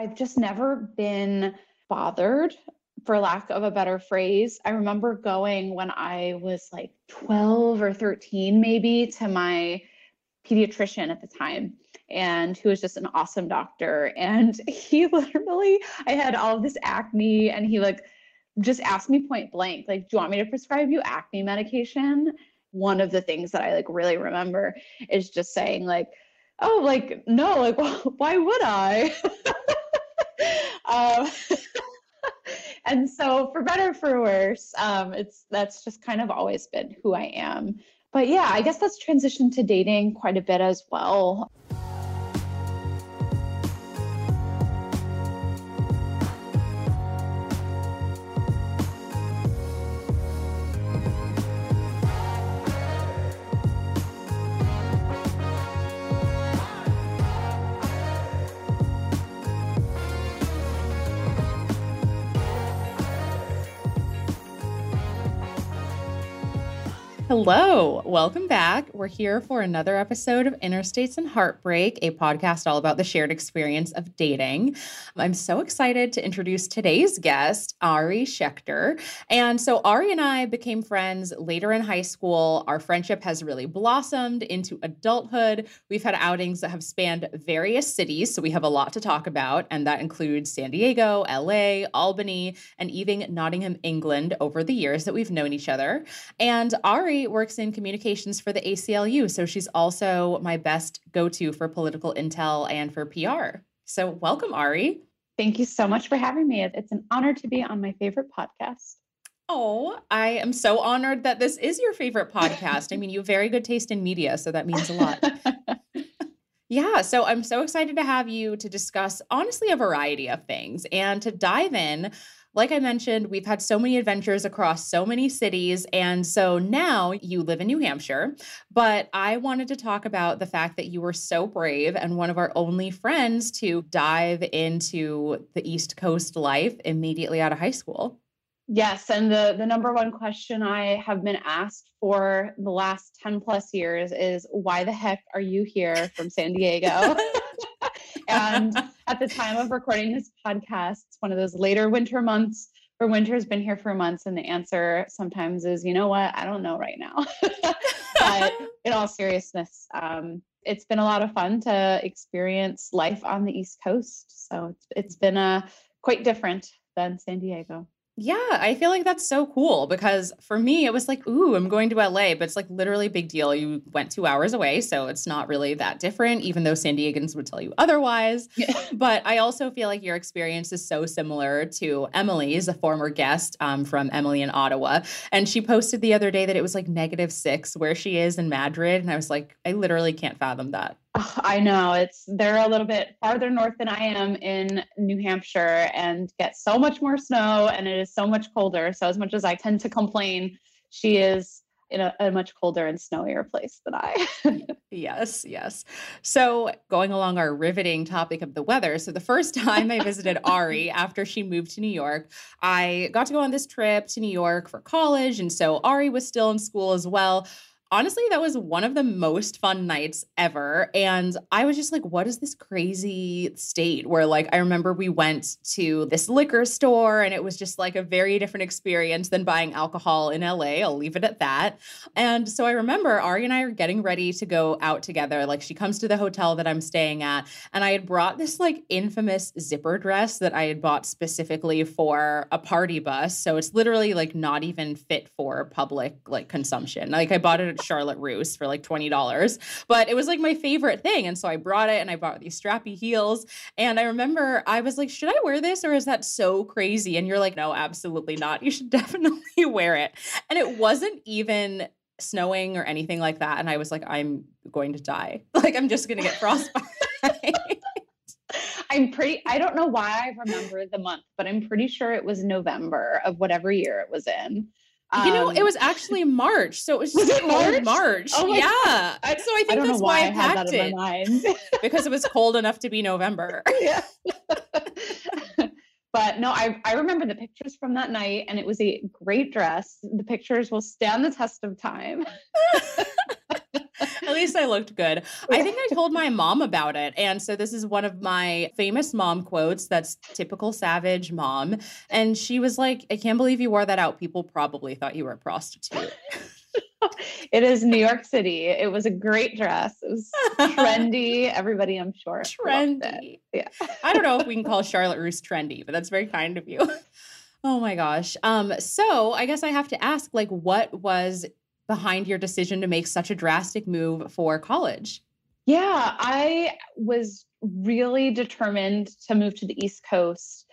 I've just never been bothered, for lack of a better phrase. I remember going when I was like 12 or 13, maybe, to my pediatrician at the time, and who was just an awesome doctor. And he literally, I had all of this acne, and he like just asked me point blank, like, do you want me to prescribe you acne medication? One of the things that I like really remember is just saying like, oh, like, no, like, well, why would I? And so for better, for worse, that's just kind of always been who I am. But yeah, I guess that's transitioned to dating quite a bit as well. Hello, welcome back. We're here for another episode of Interstates and Heartbreak, a podcast all about the shared experience of dating. I'm so excited to introduce today's guest, Ari Schechter. And so Ari and I became friends later in high school. Our friendship has really blossomed into adulthood. We've had outings that have spanned various cities, so we have a lot to talk about, and that includes San Diego, LA, Albany, and even Nottingham, England over the years that we've known each other. And Ari works in communications for the ACLU, so she's also my best go-to for political intel and for PR. So welcome, Ari. Thank you so much for having me. It's an honor to be on my favorite podcast. Oh, I am so honored that this is your favorite podcast. I mean, you have very good taste in media, so that means a lot. Yeah, so I'm so excited to have you to discuss, honestly, a variety of things and to dive in. Like I mentioned, we've had so many adventures across so many cities. And so now you live in New Hampshire, but I wanted to talk about the fact that you were so brave and one of our only friends to dive into the East Coast life immediately out of high school. Yes. And the number one question I have been asked for the last 10 plus years is, why the heck are you here from San Diego? And at the time of recording this podcast, it's one of those later winter months where winter has been here for months. And the answer sometimes is, you know what? I don't know right now. But in all seriousness, it's been a lot of fun to experience life on the East Coast. So it's been quite different than San Diego. Yeah, I feel like that's so cool because for me, it was like, ooh, I'm going to LA, but it's like literally big deal. You went 2 hours away, so it's not really that different, even though San Diegans would tell you otherwise. Yeah. But I also feel like your experience is so similar to Emily's, a former guest from Emily in Ottawa. And she posted the other day that it was like -6 where she is in Madrid. And I was like, I literally can't fathom that. Oh, I know. They're a little bit farther north than I am in New Hampshire and get so much more snow, and it is so much colder. So as much as I tend to complain, she is in a much colder and snowier place than I. Yes, yes. So going along our riveting topic of the weather. So the first time I visited Ari after she moved to New York, I got to go on this trip to New York for college. And so Ari was still in school as well. Honestly, that was one of the most fun nights ever. And I was just like, what is this crazy state where, like, I remember we went to this liquor store and it was just like a very different experience than buying alcohol in LA. I'll leave it at that. And so I remember Ari and I are getting ready to go out together. Like, she comes to the hotel that I'm staying at, and I had brought this like infamous zipper dress that I had bought specifically for a party bus. So it's literally like not even fit for public like consumption. Like, I bought it at Charlotte Russe for like $20, but it was like my favorite thing. And so I brought it and I bought these strappy heels. And I remember I was like, should I wear this or is that so crazy? And you're like, no, absolutely not. You should definitely wear it. And it wasn't even snowing or anything like that. And I was like, I'm going to die. Like, I'm just going to get frostbite. I don't know why I remember the month, but I'm pretty sure it was November of whatever year it was in. You know, it was actually March. So it was just cold March. Oh yeah. God. So I think that's why I packed that in my mind. Because it was cold enough to be November. Yeah. But no, I remember the pictures from that night, and it was a great dress. The pictures will stand the test of time. At least I looked good. I think I told my mom about it. And so this is one of my famous mom quotes that's typical savage mom. And she was like, I can't believe you wore that out. People probably thought you were a prostitute. It is New York City. It was a great dress. It was trendy. Everybody, I'm sure. Trendy. Yeah. I don't know if we can call Charlotte Russe trendy, but that's very kind of you. Oh my gosh. So I guess I have to ask, like, what was behind your decision to make such a drastic move for college? Yeah, I was really determined to move to the East Coast.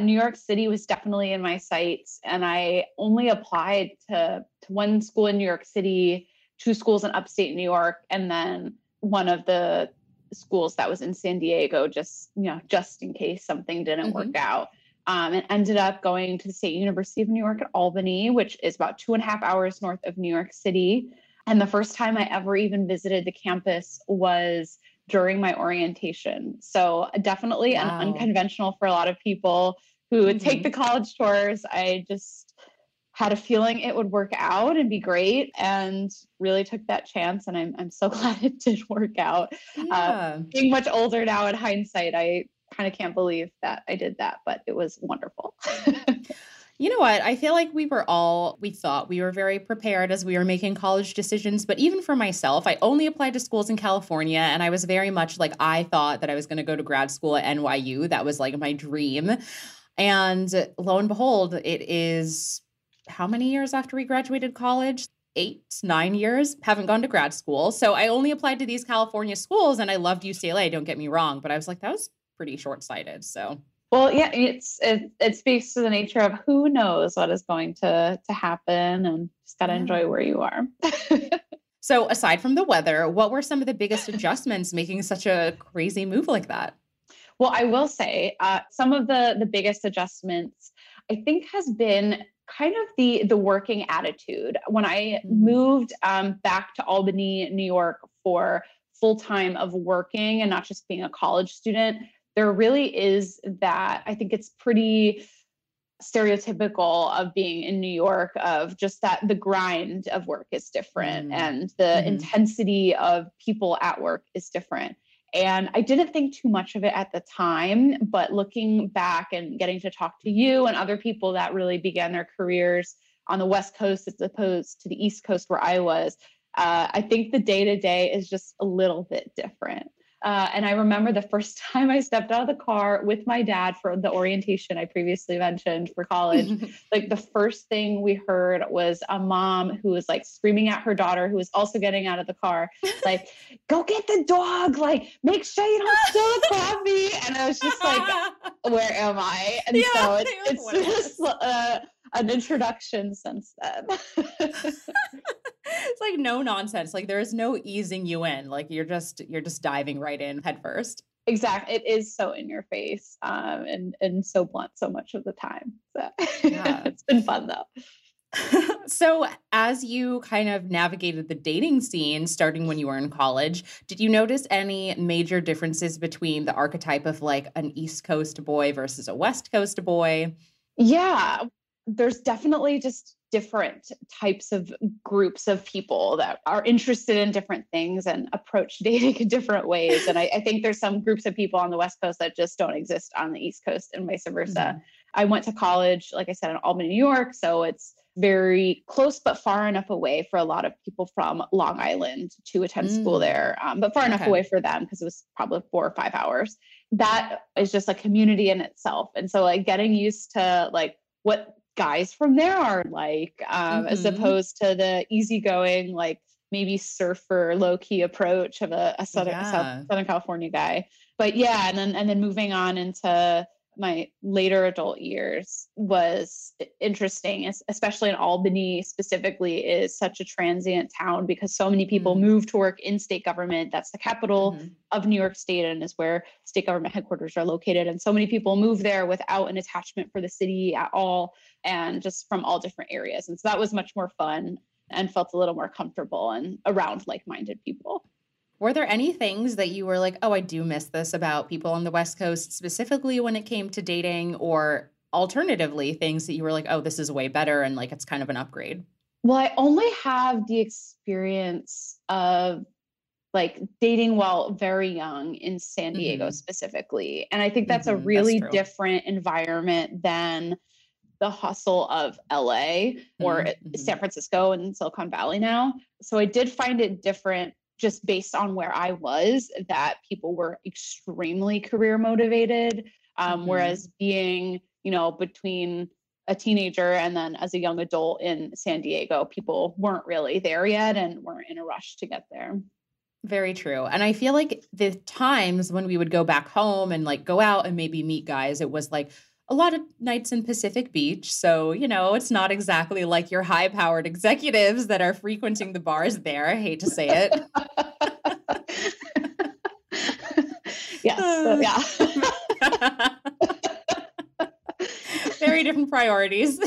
New York City was definitely in my sights, and I only applied to one school in New York City, two schools in upstate New York, and then one of the schools that was in San Diego, just in case something didn't work out. And ended up going to the State University of New York at Albany, which is about 2.5 hours north of New York City. And the first time I ever even visited the campus was during my orientation. So definitely an unconventional for a lot of people who would take the college tours. I just had a feeling it would work out and be great, and really took that chance. And I'm so glad it did work out. Yeah. Being much older now in hindsight, I kind of can't believe that I did that, but it was wonderful. You know what? I feel like we thought we were very prepared as we were making college decisions. But even for myself, I only applied to schools in California, and I was very much like, I thought that I was going to go to grad school at NYU. That was like my dream. And lo and behold, it is how many years after we graduated college? 8, 9 years, haven't gone to grad school. So I only applied to these California schools, and I loved UCLA. Don't get me wrong, but I was like, that was pretty short-sighted. So. Well, yeah, it speaks to the nature of who knows what is going to happen, and just got to enjoy where you are. So aside from the weather, what were some of the biggest adjustments making such a crazy move like that? Well, I will say some of the biggest adjustments, I think, has been kind of the working attitude. When I moved back to Albany, New York for full time of working and not just being a college student, there really is that. I think it's pretty stereotypical of being in New York, of just that the grind of work is different and the intensity of people at work is different. And I didn't think too much of it at the time, but looking back and getting to talk to you and other people that really began their careers on the West Coast as opposed to the East Coast where I was, I think the day-to-day is just a little bit different. And I remember the first time I stepped out of the car with my dad for the orientation I previously mentioned for college, like the first thing we heard was a mom who was like screaming at her daughter, who was also getting out of the car, like, go get the dog, like, make sure you don't steal the coffee. And I was just like, where am I? And so it's just an introduction since then. It's like no nonsense. Like there is no easing you in. Like you're just diving right in headfirst. Exactly. It is so in your face and so blunt so much of the time. So It's been fun though. So as you kind of navigated the dating scene, starting when you were in college, did you notice any major differences between the archetype of like an East Coast boy versus a West Coast boy? Yeah, there's definitely just different types of groups of people that are interested in different things and approach dating in different ways. And I think there's some groups of people on the West Coast that just don't exist on the East Coast and vice versa. Mm-hmm. I went to college, like I said, in Albany, New York. So it's very close, but far enough away for a lot of people from Long Island to attend school there, but far enough away for them because it was probably 4 or 5 hours. That is just a community in itself. And so like getting used to like what guys from there are like, as opposed to the easygoing, like maybe surfer low-key approach of a Southern California guy. But yeah, and then moving on into my later adult years was interesting, especially in Albany specifically, is such a transient town because so many people move to work in state government. That's the capital of New York State and is where state government headquarters are located. And so many people move there without an attachment for the city at all and just from all different areas. And so that was much more fun and felt a little more comfortable and around like-minded people. Were there any things that you were like, oh, I do miss this about people on the West Coast, specifically when it came to dating, or alternatively things that you were like, oh, this is way better and like it's kind of an upgrade? Well, I only have the experience of like dating while very young in San Diego specifically. And I think that's a really different environment than the hustle of LA or San Francisco and Silicon Valley now. So I did find it different just based on where I was, that people were extremely career motivated. Whereas being, you know, between a teenager and then as a young adult in San Diego, people weren't really there yet and weren't in a rush to get there. Very true. And I feel like the times when we would go back home and like go out and maybe meet guys, it was like a lot of nights in Pacific Beach. So, you know, it's not exactly like your high powered executives that are frequenting the bars there. I hate to say it. Yes. Yeah. Very different priorities.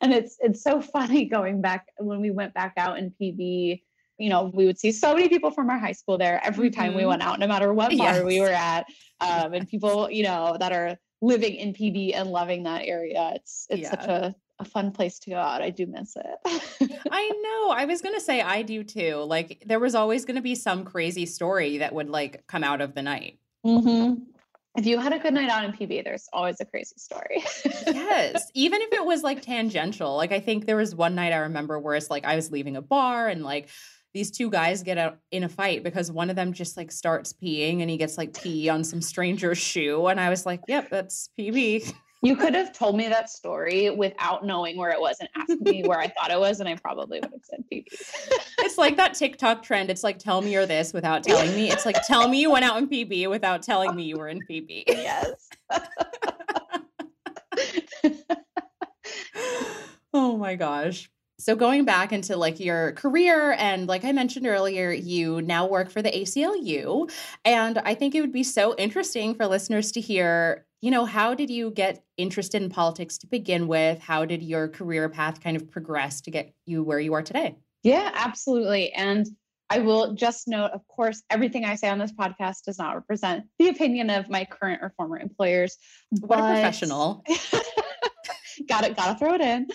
And it's so funny going back when we went back out in PB, you know, we would see so many people from our high school there every time we went out, no matter what bar we were at. And people, you know, that are living in PB and loving that area. It's such a fun place to go out. I do miss it. I know. I was going to say, I do too. Like there was always going to be some crazy story that would like come out of the night. Mm-hmm. If you had a good night out in PB, there's always a crazy story. Yes. Even if it was like tangential. Like I think there was one night I remember where it's like I was leaving a bar and like these two guys get out in a fight because one of them just like starts peeing and he gets like pee on some stranger's shoe. And I was like, yep, that's PB. You could have told me that story without knowing where it was and asked me where I thought it was, and I probably would have said PB. It's like that TikTok trend. It's like, tell me you're this without telling me. It's like, tell me you went out in PB without telling me you were in PB. Yes. Oh my gosh. So going back into like your career, and like I mentioned earlier, you now work for the ACLU. And I think it would be so interesting for listeners to hear, you know, how did you get interested in politics to begin with? How did your career path kind of progress to get you where you are today? Yeah, absolutely. And I will just note, of course, everything I say on this podcast does not represent the opinion of my current or former employers. What a professional. Gotta throw it in.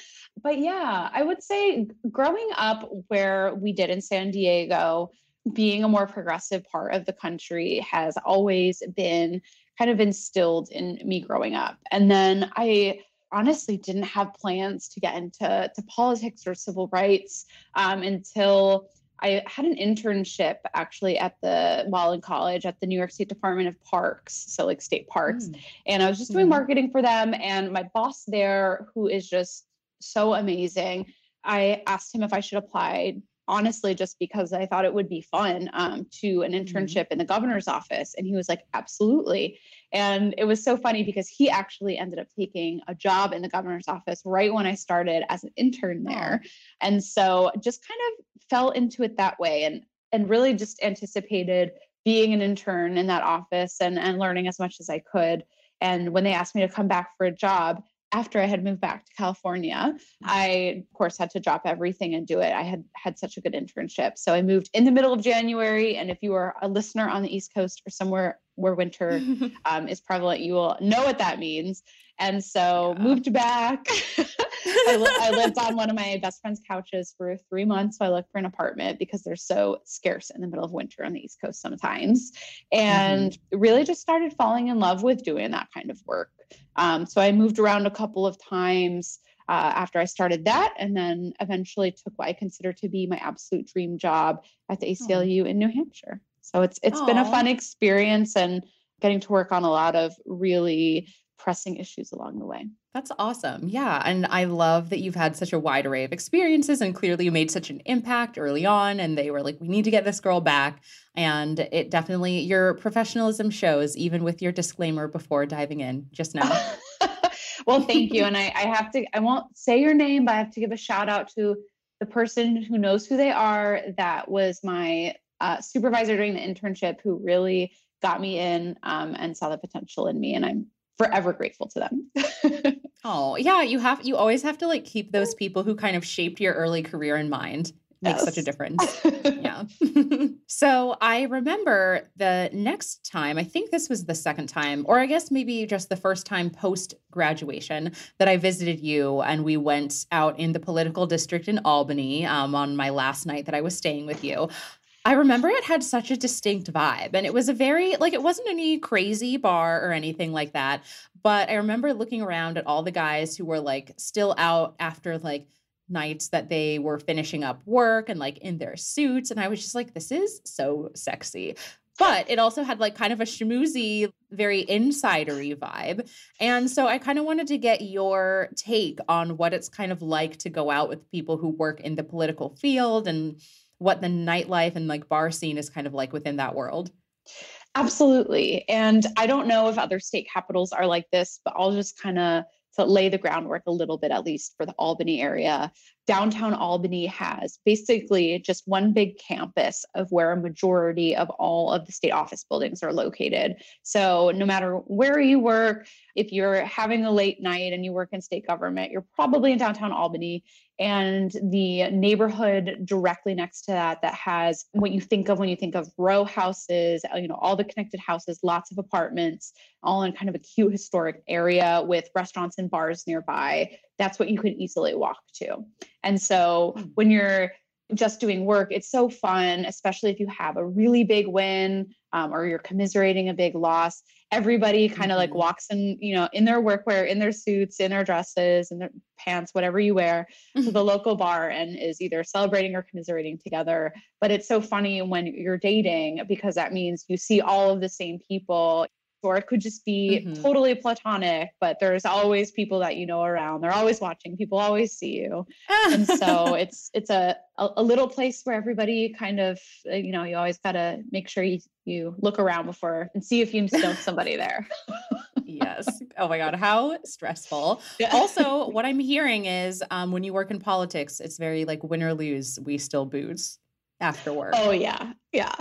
But yeah, I would say growing up where we did in San Diego, being a more progressive part of the country has always been kind of instilled in me growing up. And then I honestly didn't have plans to get into politics or civil rights until I had an internship actually while in college at the New York State Department of Parks. So like state parks. And I was just doing marketing for them. And my boss there, who is just so amazing, I asked him if I should apply, honestly, just because I thought it would be fun to an internship in the governor's office. And he was like, absolutely. And it was so funny because he actually ended up taking a job in the governor's office right when I started as an intern there. And so just kind of fell into it that way and really just anticipated being an intern in that office and learning as much as I could. And when they asked me to come back for a job, after I had moved back to California, I, of course, had to drop everything and do it. I had such a good internship. So I moved in the middle of January. And if you are a listener on the East Coast or somewhere where winter is prevalent, you will know what that means. And so moved back. I lived on one of my best friend's couches for 3 months. So I looked for an apartment because they're so scarce in the middle of winter on the East Coast sometimes. And really just started falling in love with doing that kind of work. So I moved around a couple of times after I started that, and then eventually took what I consider to be my absolute dream job at the ACLU in New Hampshire. So it's been a fun experience and getting to work on a lot of really pressing issues along the way. That's awesome. Yeah. And I love that you've had such a wide array of experiences and clearly you made such an impact early on. And they were like, we need to get this girl back. And it definitely, your professionalism shows, even with your disclaimer before diving in just now. Well, thank you. And I won't say your name, but I have to give a shout out to the person who knows who they are. That was my supervisor during the internship who really got me in and saw the potential in me. And I'm forever grateful to them. Oh, yeah. You always have to like keep those people who kind of shaped your early career in mind. Makes such a difference. Yeah. So I remember the next time, I think this was the second time, or I guess maybe just the first time post-graduation that I visited you, and we went out in the political district in Albany on my last night that I was staying with you. I remember it had such a distinct vibe, and it was a very, like, it wasn't any crazy bar or anything like that, but I remember looking around at all the guys who were, like, still out after, like, nights that they were finishing up work and, like, in their suits, and I was just like, this is so sexy. But it also had, like, kind of a schmoozy, very insidery vibe. And so I kind of wanted to get your take on what it's kind of like to go out with people who work in the political field and what the nightlife and, like, bar scene is kind of like within that world. Absolutely. And I don't know if other state capitals are like this, but I'll just kind of lay the groundwork a little bit, at least for the Albany area. Downtown Albany has basically just one big campus of where a majority of all of the state office buildings are located. So no matter where you work, if you're having a late night and you work in state government, you're probably in downtown Albany. And the neighborhood directly next to that, that has what you think of when you think of row houses, you know, all the connected houses, lots of apartments, all in kind of a cute historic area with restaurants and bars nearby. That's what you could easily walk to. And so when you're just doing work, it's so fun, especially if you have a really big win or you're commiserating a big loss. Everybody kind of like walks in, you know, in their workwear, in their suits, in their dresses, in their pants, whatever you wear, to the local bar and is either celebrating or commiserating together. But it's so funny when you're dating, because that means you see all of the same people. Or it could just be totally platonic, but there's always people that you know around. They're always watching. People always see you. And so it's a little place where everybody kind of, you know, you always got to make sure you look around before and see if you can know somebody there. Yes. Oh my God. How stressful. Yeah. Also, what I'm hearing is when you work in politics, it's very like win or lose, we still booze after work. Oh yeah. Yeah.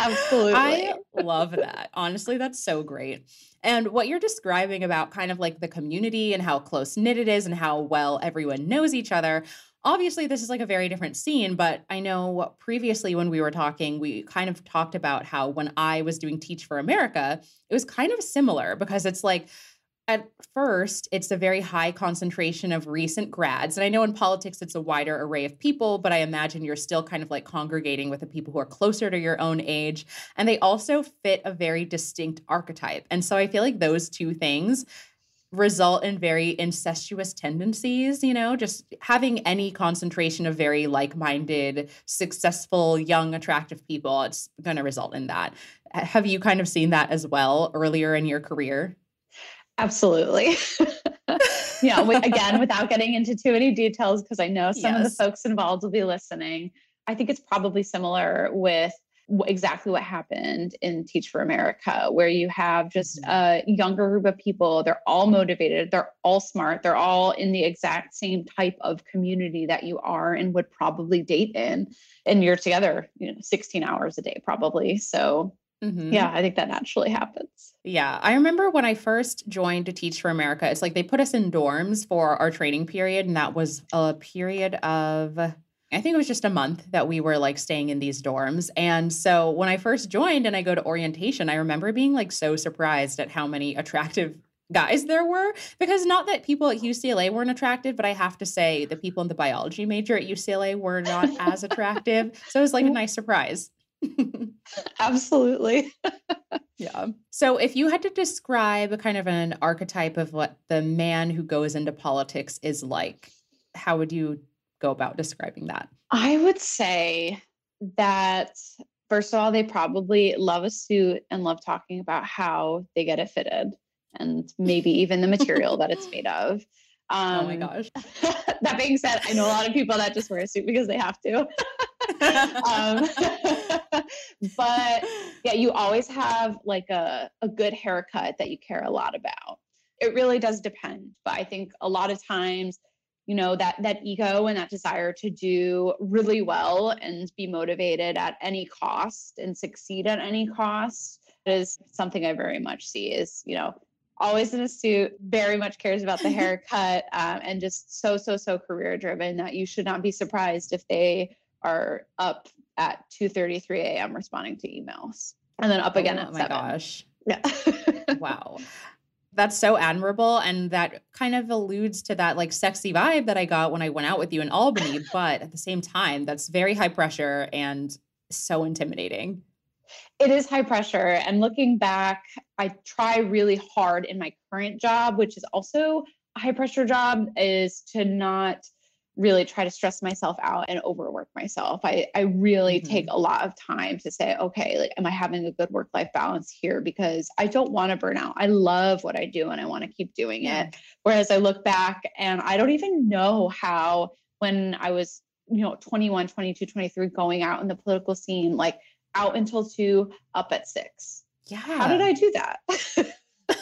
Absolutely. I love that. Honestly, that's so great. And what you're describing about kind of like the community and how close knit it is and how well everyone knows each other. Obviously, this is like a very different scene, but I know previously when we were talking, we kind of talked about how when I was doing Teach for America, it was kind of similar because it's like, at first, it's a very high concentration of recent grads. And I know in politics, it's a wider array of people, but I imagine you're still kind of like congregating with the people who are closer to your own age. And they also fit a very distinct archetype. And so I feel like those two things result in very incestuous tendencies, you know, just having any concentration of very like-minded, successful, young, attractive people, it's going to result in that. Have you kind of seen that as well earlier in your career? Absolutely. Yeah. Again, without getting into too many details, because I know some of the folks involved will be listening. I think it's probably similar with exactly what happened in Teach for America, where you have just a younger group of people. They're all motivated. They're all smart. They're all in the exact same type of community that you are and would probably date in. And you're together, you know, 16 hours a day, probably. So yeah, I think that naturally happens. Yeah. I remember when I first joined to Teach for America, it's like they put us in dorms for our training period. And that was a period of, I think it was just a month that we were like staying in these dorms. And so when I first joined and I go to orientation, I remember being like so surprised at how many attractive guys there were, because not that people at UCLA weren't attractive, but I have to say the people in the biology major at UCLA were not as attractive. So it was like a nice surprise. Absolutely. Yeah. So if you had to describe kind of an archetype of what the man who goes into politics is like, how would you go about describing that? I would say that, first of all, they probably love a suit and love talking about how they get it fitted and maybe even the material that it's made of. Oh my gosh. That being said, I know a lot of people that just wear a suit because they have to. But yeah, you always have like a good haircut that you care a lot about. It really does depend. But I think a lot of times, you know, that ego and that desire to do really well and be motivated at any cost and succeed at any cost is something I very much see is, you know, always in a suit, very much cares about the haircut, and just so career driven that you should not be surprised if they are up at 2:33 a.m. responding to emails and then up again at 7. Oh my gosh. Yeah. Wow. That's so admirable. And that kind of alludes to that like sexy vibe that I got when I went out with you in Albany. But at the same time, that's very high pressure and so intimidating. It is high pressure. And looking back, I try really hard in my current job, which is also a high pressure job, is to not really try to stress myself out and overwork myself. I really take a lot of time to say, okay, like, am I having a good work-life balance here? Because I don't want to burn out. I love what I do and I want to keep doing it. Whereas I look back and I don't even know how, when I was, 21, 22, 23, going out in the political scene, like out until 2, up at 6. Yeah. How did I do that?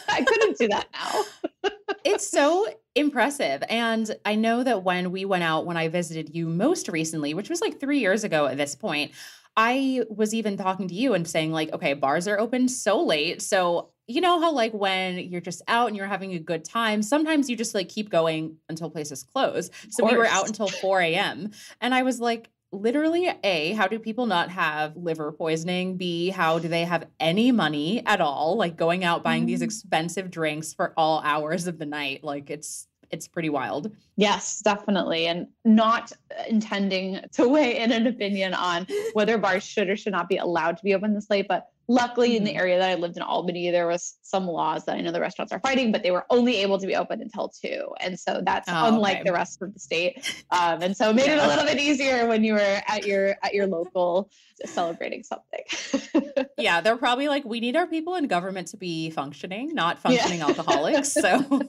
I couldn't do that now. It's so impressive. And I know that when we went out, when I visited you most recently, which was like 3 years ago at this point, I was even talking to you and saying like, okay, bars are open so late. So you know how like when you're just out and you're having a good time, sometimes you just like keep going until places close. So we were out until 4 a.m. And I was like, literally, A, how do people not have liver poisoning? B, how do they have any money at all? Like going out, buying these expensive drinks for all hours of the night. Like it's pretty wild. Yes, definitely. And not intending to weigh in an opinion on whether bars should or should not be allowed to be open this late. But luckily in the area that I lived in Albany, there was some laws that I know the restaurants are fighting, but they were only able to be open until 2. And so that's unlike the rest of the state. And so it made it a little bit easier when you were at your local celebrating something. Yeah. They're probably like, we need our people in government to be functioning, not functioning alcoholics. So.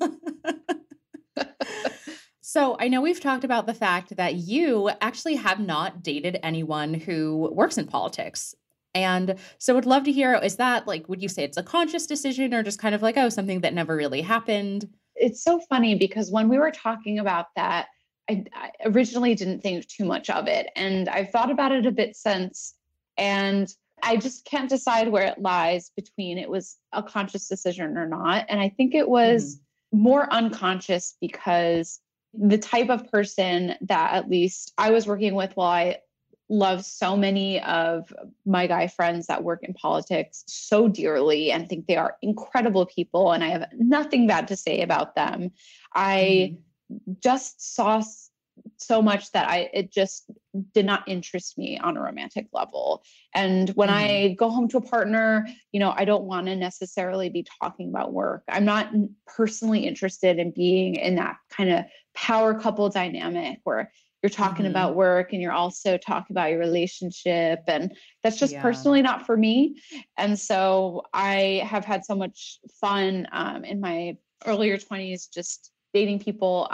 So I know we've talked about the fact that you actually have not dated anyone who works in politics. And so would love to hear, is that like, would you say it's a conscious decision or just kind of like, oh, something that never really happened? It's so funny because when we were talking about that, I originally didn't think too much of it. And I've thought about it a bit since, and I just can't decide where it lies between it was a conscious decision or not. And I think it was more unconscious because the type of person that at least I was working with while I love so many of my guy friends that work in politics so dearly and think they are incredible people. And I have nothing bad to say about them. I just saw so much that it just did not interest me on a romantic level. And when I go home to a partner, I don't want to necessarily be talking about work. I'm not personally interested in being in that kind of power couple dynamic where you're talking about work and you're also talking about your relationship. And that's just personally not for me. And so I have had so much fun in my earlier 20s, just dating people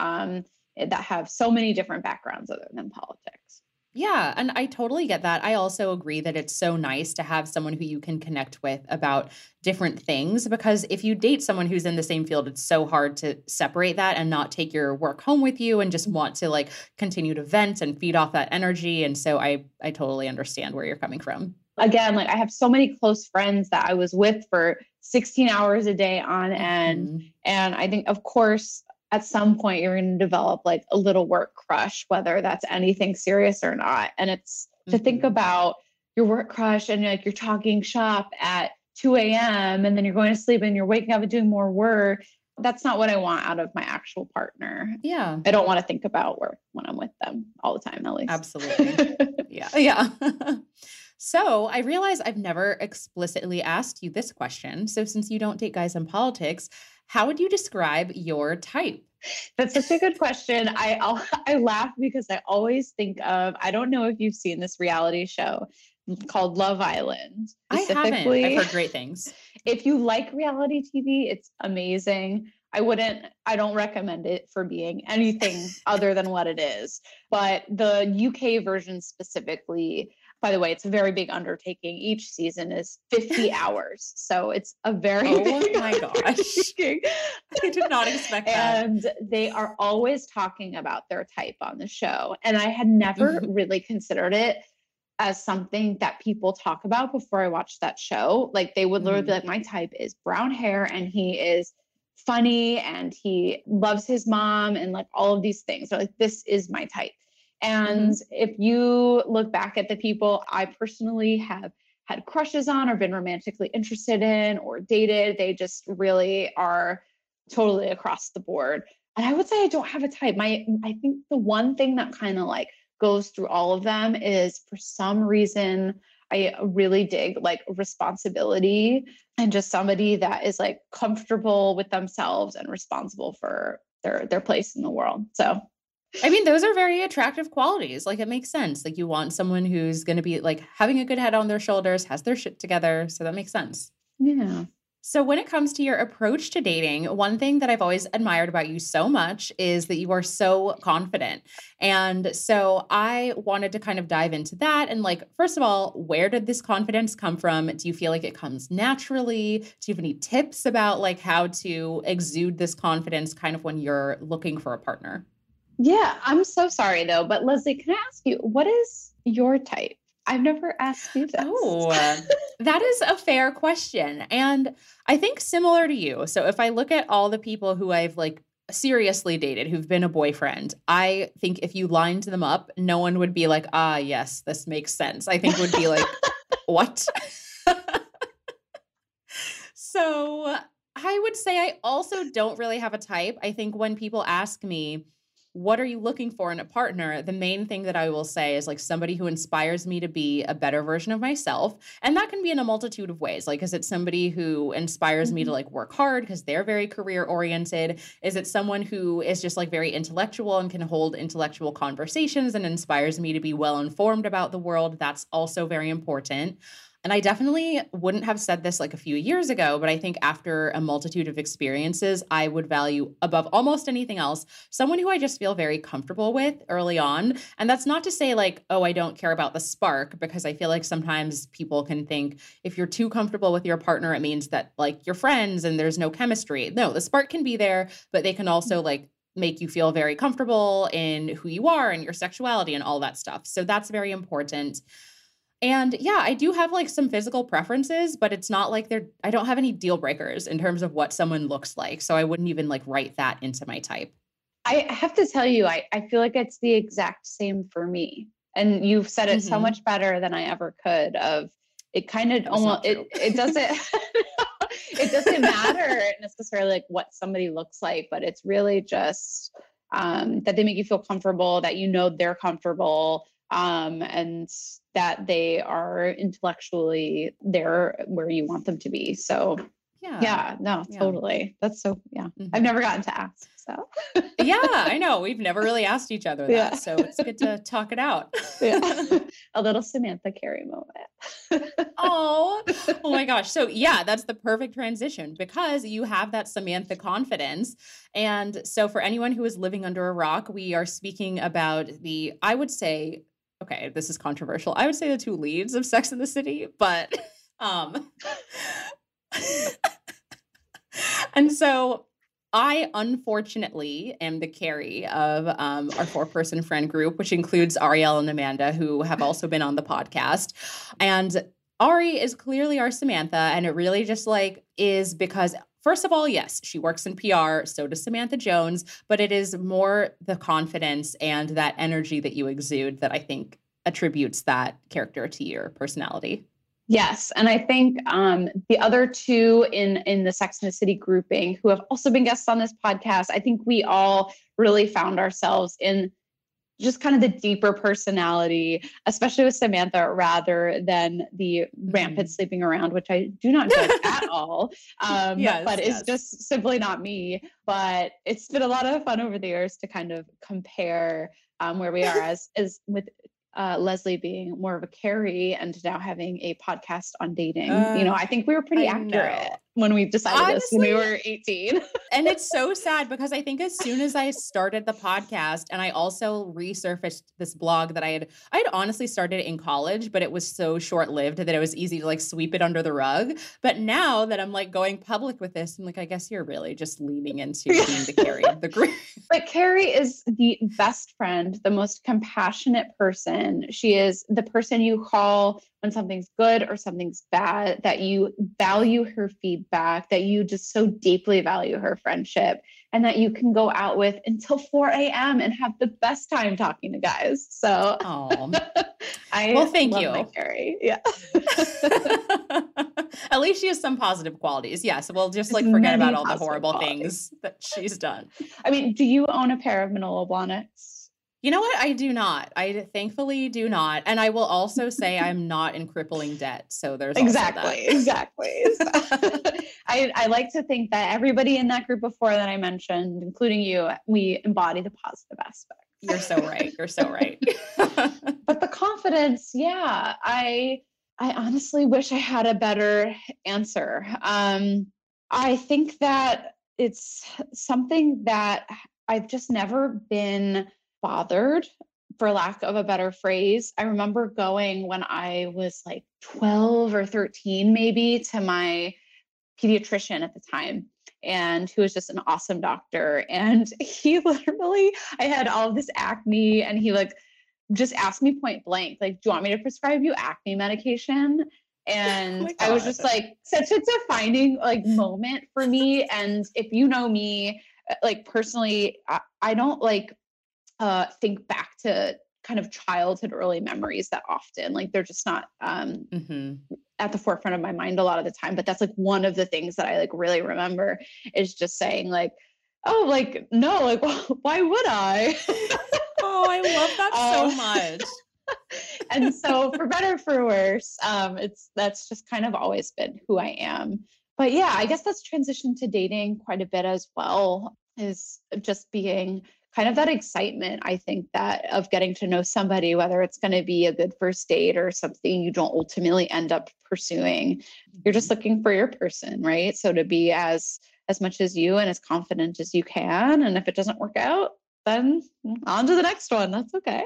that have so many different backgrounds other than politics. Yeah. And I totally get that. I also agree that it's so nice to have someone who you can connect with about different things, because if you date someone who's in the same field, it's so hard to separate that and not take your work home with you and just want to like continue to vent and feed off that energy. And so I totally understand where you're coming from. Again, like I have so many close friends that I was with for 16 hours a day on end. And I think, of course, at some point you're going to develop like a little work crush, whether that's anything serious or not. And it's to think about your work crush and like you're talking shop at 2 a.m. and then you're going to sleep and you're waking up and doing more work. That's not what I want out of my actual partner. Yeah. I don't want to think about work when I'm with them all the time, at least. Absolutely. Yeah. So I realize I've never explicitly asked you this question. So since you don't date guys in politics, how would you describe your type? That's such a good question. I laugh because I always think of, I don't know if you've seen this reality show called Love Island. I haven't. I've heard great things. If you like reality TV, it's amazing. I don't recommend it for being anything other than what it is. But the UK version specifically, by the way, it's a very big undertaking. Each season is 50 hours. So it's a very big undertaking. I did not expect that. And they are always talking about their type on the show. And I had never really considered it as something that people talk about before I watched that show. Like they would literally be like, my type is brown hair and he is funny and he loves his mom and like all of these things. So like, this is my type. And if you look back at the people I personally have had crushes on or been romantically interested in or dated, they just really are totally across the board. And I would say I don't have a type. I think the one thing that kind of like goes through all of them is, for some reason, I really dig like responsibility and just somebody that is like comfortable with themselves and responsible for their place in the world. So, I mean, those are very attractive qualities. Like, it makes sense. Like, you want someone who's going to be like having a good head on their shoulders, has their shit together. So that makes sense. Yeah. So when it comes to your approach to dating, one thing that I've always admired about you so much is that you are so confident. And so I wanted to kind of dive into that. And like, first of all, where did this confidence come from? Do you feel like it comes naturally? Do you have any tips about like how to exude this confidence kind of when you're looking for a partner? Yeah, I'm so sorry though. But Leslie, can I ask you, what is your type? I've never asked you this. Oh, that is a fair question. And I think similar to you. So if I look at all the people who I've like seriously dated, who've been a boyfriend, I think if you lined them up, no one would be like, ah, yes, this makes sense. I think would be like, what? So I would say I also don't really have a type. I think when people ask me, what are you looking for in a partner? The main thing that I will say is like somebody who inspires me to be a better version of myself. And that can be in a multitude of ways. Like, is it somebody who inspires me to like work hard because they're very career oriented? Is it someone who is just like very intellectual and can hold intellectual conversations and inspires me to be well informed about the world? That's also very important. And I definitely wouldn't have said this like a few years ago, but I think after a multitude of experiences, I would value above almost anything else, someone who I just feel very comfortable with early on. And that's not to say like, oh, I don't care about the spark, because I feel like sometimes people can think if you're too comfortable with your partner, it means that like you're friends and there's no chemistry. No, the spark can be there, but they can also like make you feel very comfortable in who you are and your sexuality and all that stuff. So that's very important. And yeah, I do have like some physical preferences, but it's not like I don't have any deal breakers in terms of what someone looks like. So I wouldn't even like write that into my type. I have to tell you, I feel like it's the exact same for me. And you've said it so much better than I ever could of it kind of almost, it doesn't, it doesn't matter necessarily like what somebody looks like, but it's really just that they make you feel comfortable, that, you know, they're comfortable. And that they are intellectually there where you want them to be. So yeah. Totally. That's so, I've never gotten to ask. So yeah, I know. We've never really asked each other that. Yeah. So it's good to talk it out. Yeah. A little Samantha Carey moment. Oh my gosh. So yeah, that's the perfect transition because you have that Samantha confidence. And so for anyone who is living under a rock, we are speaking about I would say, okay, this is controversial. I would say the two leads of Sex and the City, but, and so I unfortunately am the Carrie of our 4-person friend group, which includes Arielle and Amanda, who have also been on the podcast. And Ari is clearly our Samantha. And it really just like is because, first of all, yes, she works in PR. So does Samantha Jones, but it is more the confidence and that energy that you exude that I think attributes that character to your personality. Yes. And I think the other two in the Sex and the City grouping who have also been guests on this podcast, I think we all really found ourselves in just kind of the deeper personality, especially with Samantha, rather than the rampant sleeping around, which I do not judge at all. Yes. It's just simply not me. But it's been a lot of fun over the years to kind of compare where we are as with Leslie being more of a Carrie and now having a podcast on dating. I think we were pretty accurate when we decided this when we were 18. And it's so sad because I think as soon as I started the podcast, and I also resurfaced this blog that I had honestly started in college, but it was so short-lived that it was easy to like sweep it under the rug. But now that I'm like going public with this, I'm like, I guess you're really just leaning into being the Carrie of the group. But Carrie is the best friend, the most compassionate person. She is the person you call when something's good or something's bad, that you value her feedback. back, that you just so deeply value her friendship, and that you can go out with until 4 a.m. and have the best time talking to guys. So thank you. My Carrie. Yeah. At least she has some positive qualities. Yeah. So we'll just like forget about all the horrible things that she's done. I mean, do you own a pair of Manolo Blahniks? You know what? I do not. I thankfully do not. And I will also say I'm not in crippling debt. So there's exactly. So I like to think that everybody in that group before that I mentioned, including you, we embody the positive aspect. You're so right. You're so right. But the confidence, yeah, I honestly wish I had a better answer. I think that it's something that I've just never been bothered, for lack of a better phrase. I remember going when I was like 12 or 13, maybe, to my pediatrician at the time, and who was just an awesome doctor. And he literally, I had all of this acne, and he like just asked me point blank, like, do you want me to prescribe you acne medication? And I was just like, such a defining like moment for me. And if you know me, like personally, I don't like think back to kind of childhood early memories that often, like they're just not at the forefront of my mind a lot of the time. But that's like one of the things that I like really remember, is just saying like, oh, like, no, like, why would I? Oh, I love that so much. And so for better, for worse, that's just kind of always been who I am. But yeah, I guess that's transitioned to dating quite a bit as well, is just being kind of that excitement, I think, that of getting to know somebody, whether it's going to be a good first date or something you don't ultimately end up pursuing. You're just looking for your person, right? So to be as much as you and as confident as you can. And if it doesn't work out, then on to the next one. That's okay.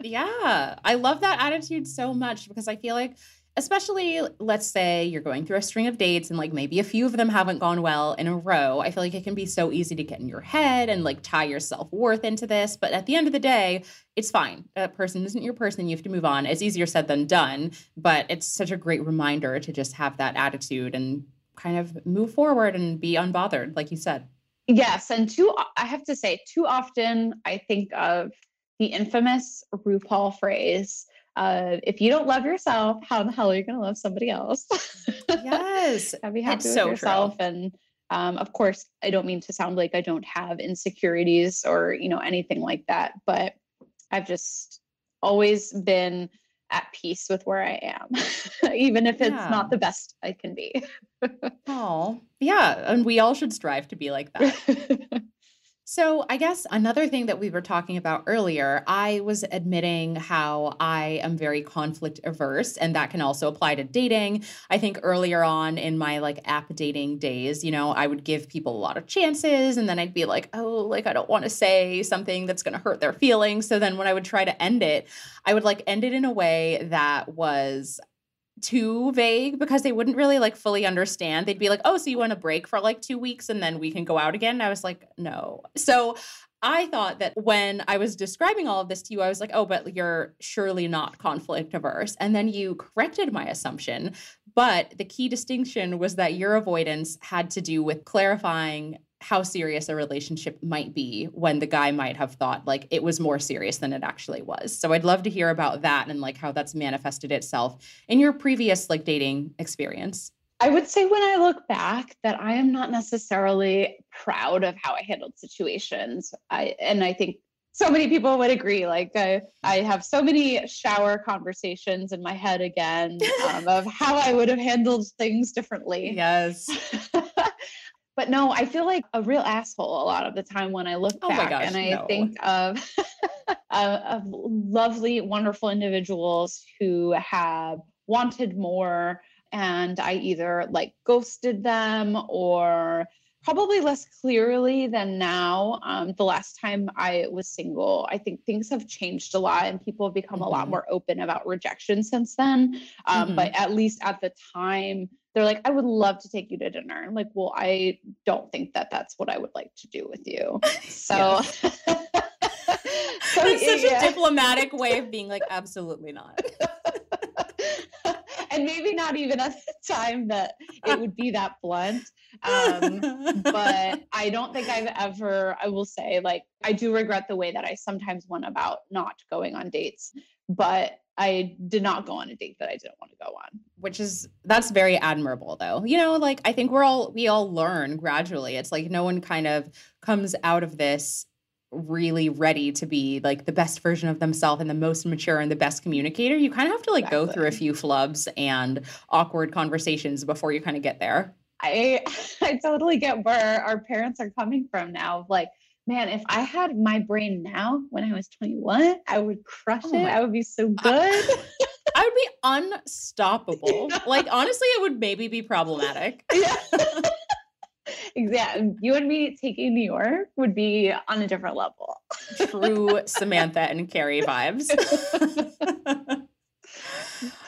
Yeah. I love that attitude so much, because I feel like, especially, let's say you're going through a string of dates and like maybe a few of them haven't gone well in a row. I feel like it can be so easy to get in your head and like tie your self-worth into this. But at the end of the day, it's fine. That person isn't your person. You have to move on. It's easier said than done, but it's such a great reminder to just have that attitude and kind of move forward and be unbothered, like you said. Yes. And I have to say, too often I think of the infamous RuPaul phrase, if you don't love yourself, how the hell are you going to love somebody else? Yes. Be happy with yourself. True. And, of course, I don't mean to sound like I don't have insecurities or, you know, anything like that, but I've just always been at peace with where I am, even if it's not the best I can be. Oh, yeah. And we all should strive to be like that. So I guess another thing that we were talking about earlier, I was admitting how I am very conflict averse, and that can also apply to dating. I think earlier on in my like app dating days, you know, I would give people a lot of chances, and then I'd be like, oh, like, I don't want to say something that's going to hurt their feelings. So then when I would try to end it, I would like end it in a way that was too vague, because they wouldn't really like fully understand. They'd be like, oh, so you want a break for like 2 weeks and then we can go out again? And I was like, no. So I thought that when I was describing all of this to you, I was like, oh, but you're surely not conflict averse. And then you corrected my assumption. But the key distinction was that your avoidance had to do with clarifying how serious a relationship might be, when the guy might have thought like it was more serious than it actually was. So I'd love to hear about that and like how that's manifested itself in your previous like dating experience. I would say when I look back that I am not necessarily proud of how I handled situations. I think so many people would agree. Like I have so many shower conversations in my head again of how I would have handled things differently. Yes. But no, I feel like a real asshole a lot of the time when I look back. And I think of lovely, wonderful individuals who have wanted more, and I either like ghosted them, or probably less clearly than now. The last time I was single, I think things have changed a lot, and people have become a lot more open about rejection since then. But at least at the time, they're like, I would love to take you to dinner. I'm like, well, I don't think that that's what I would like to do with you. So, that's such a diplomatic way of being like, absolutely not. and maybe not even at the time that it would be that blunt. But I don't think I've ever, I will say, like, I do regret the way that I sometimes went about not going on dates, but I did not go on a date that I didn't want to go on. Which is, that's very admirable though. You know, like, I think we all learn gradually. It's like, no one kind of comes out of this really ready to be like the best version of themselves and the most mature and the best communicator. You kind of have to like go through a few flubs and awkward conversations before you kind of get there. I totally get where our parents are coming from now. Like, man, if I had my brain now when I was 21, I would crush it. I would be so good. I would be unstoppable. Yeah. Like, honestly, it would maybe be problematic. Yeah. Exactly. You and me taking New York would be on a different level. True Samantha and Carrie vibes.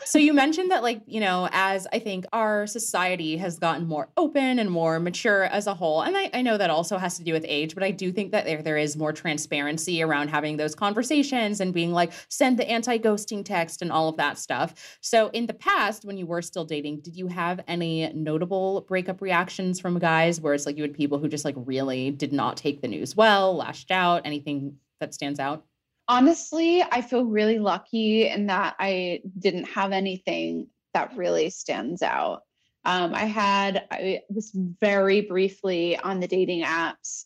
So you mentioned that, like, you know, as I think our society has gotten more open and more mature as a whole, and I know that also has to do with age, but I do think that there is more transparency around having those conversations and being like, send the anti-ghosting text and all of that stuff. So in the past, when you were still dating, did you have any notable breakup reactions from guys where it's like you had people who just like really did not take the news well, lashed out, anything that stands out? Honestly, I feel really lucky in that I didn't have anything that really stands out. I was very briefly on the dating apps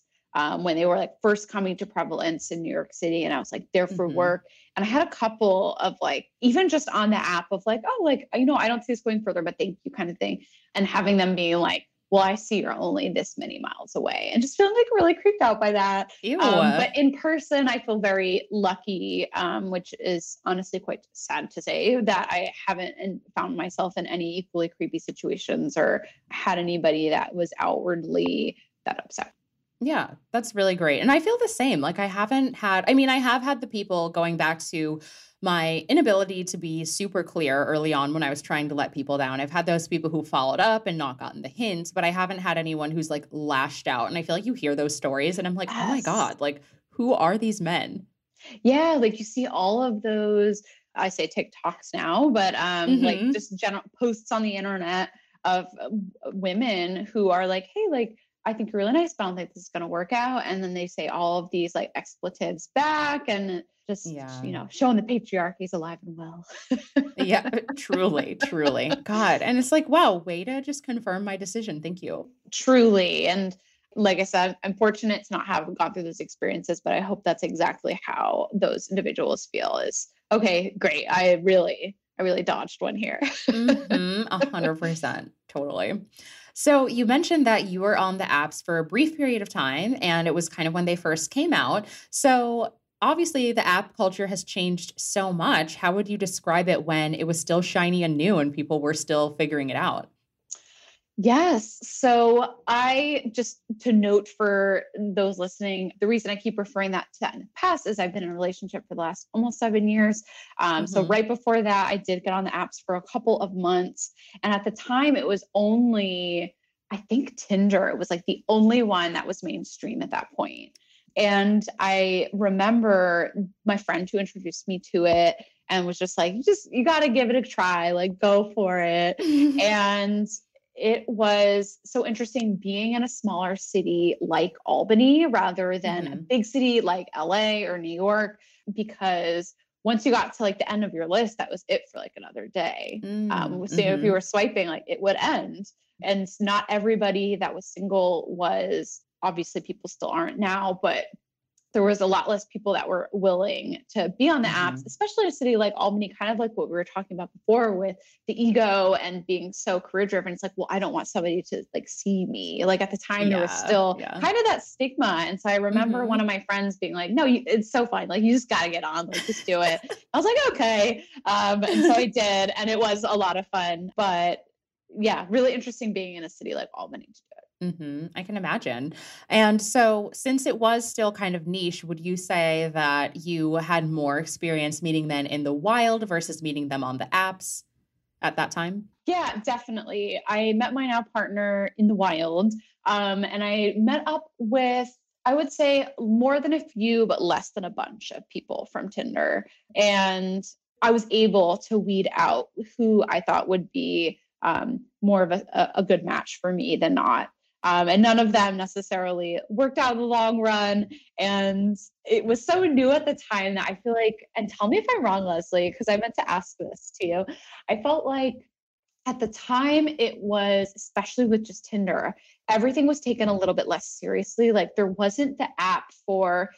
when they were like first coming to prevalence in New York City, and I was like there for work. And I had a couple of like, even just on the app of like, oh, like, you know, I don't see this going further, but thank you kind of thing. And having them be like, well, I see you're only this many miles away, and just feeling like really creeped out by that. Ew. But in person, I feel very lucky, which is honestly quite sad to say, that I haven't found myself in any equally creepy situations or had anybody that was outwardly that upset. Yeah, that's really great. And I feel the same. Like, I have had the people, going back to my inability to be super clear early on when I was trying to let people down. I've had those people who followed up and not gotten the hints, but I haven't had anyone who's like lashed out. And I feel like you hear those stories and I'm like, yes. Oh my God, like, who are these men? Yeah. Like, you see all of those, I say TikToks now, but like just general posts on the internet of women who are like, hey, like, I think you're really nice, but I don't think this is going to work out. And then they say all of these like expletives back and just, you know, showing the patriarchy's alive and well. Yeah, truly, truly. God. And it's like, wow, way to just confirm my decision. Thank you. Truly. And like I said, I'm fortunate to not have gone through those experiences, but I hope that's exactly how those individuals feel is, okay, great. I really dodged one here. 100%. Totally. So you mentioned that you were on the apps for a brief period of time, and it was kind of when they first came out. So obviously the app culture has changed so much. How would you describe it when it was still shiny and new and people were still figuring it out? Yes. So I just to note for those listening, the reason I keep referring that to that in the past is I've been in a relationship for the last almost 7 years. So right before that, I did get on the apps for a couple of months. And at the time it was only, I think Tinder, it was like the only one that was mainstream at that point. And I remember my friend who introduced me to it and was just like, you got to give it a try, like go for it. And it was so interesting being in a smaller city like Albany rather than a big city like LA or New York, because once you got to like the end of your list, that was it for like another day. If you were swiping, like it would end. And not everybody that was single was, obviously people still aren't now, but there was a lot less people that were willing to be on the apps, especially in a city like Albany, kind of like what we were talking about before with the ego and being so career driven. It's like, well, I don't want somebody to like see me. Like at the time there was still kind of that stigma. And so I remember one of my friends being like, no, it's so fun. Like, you just got to get on, like just do it. I was like, okay. And so I did, and it was a lot of fun, but yeah, really interesting being in a city like Albany to do it. I can imagine. And so since it was still kind of niche, would you say that you had more experience meeting men in the wild versus meeting them on the apps at that time? Yeah, definitely. I met my now partner in the wild. And I met up with, I would say more than a few, but less than a bunch of people from Tinder. And I was able to weed out who I thought would be more of a good match for me than not. And none of them necessarily worked out in the long run. And it was so new at the time that I feel like, and tell me if I'm wrong, Leslie, because I meant to ask this to you. I felt like at the time it was, especially with just Tinder, everything was taken a little bit less seriously. Like there wasn't the app for,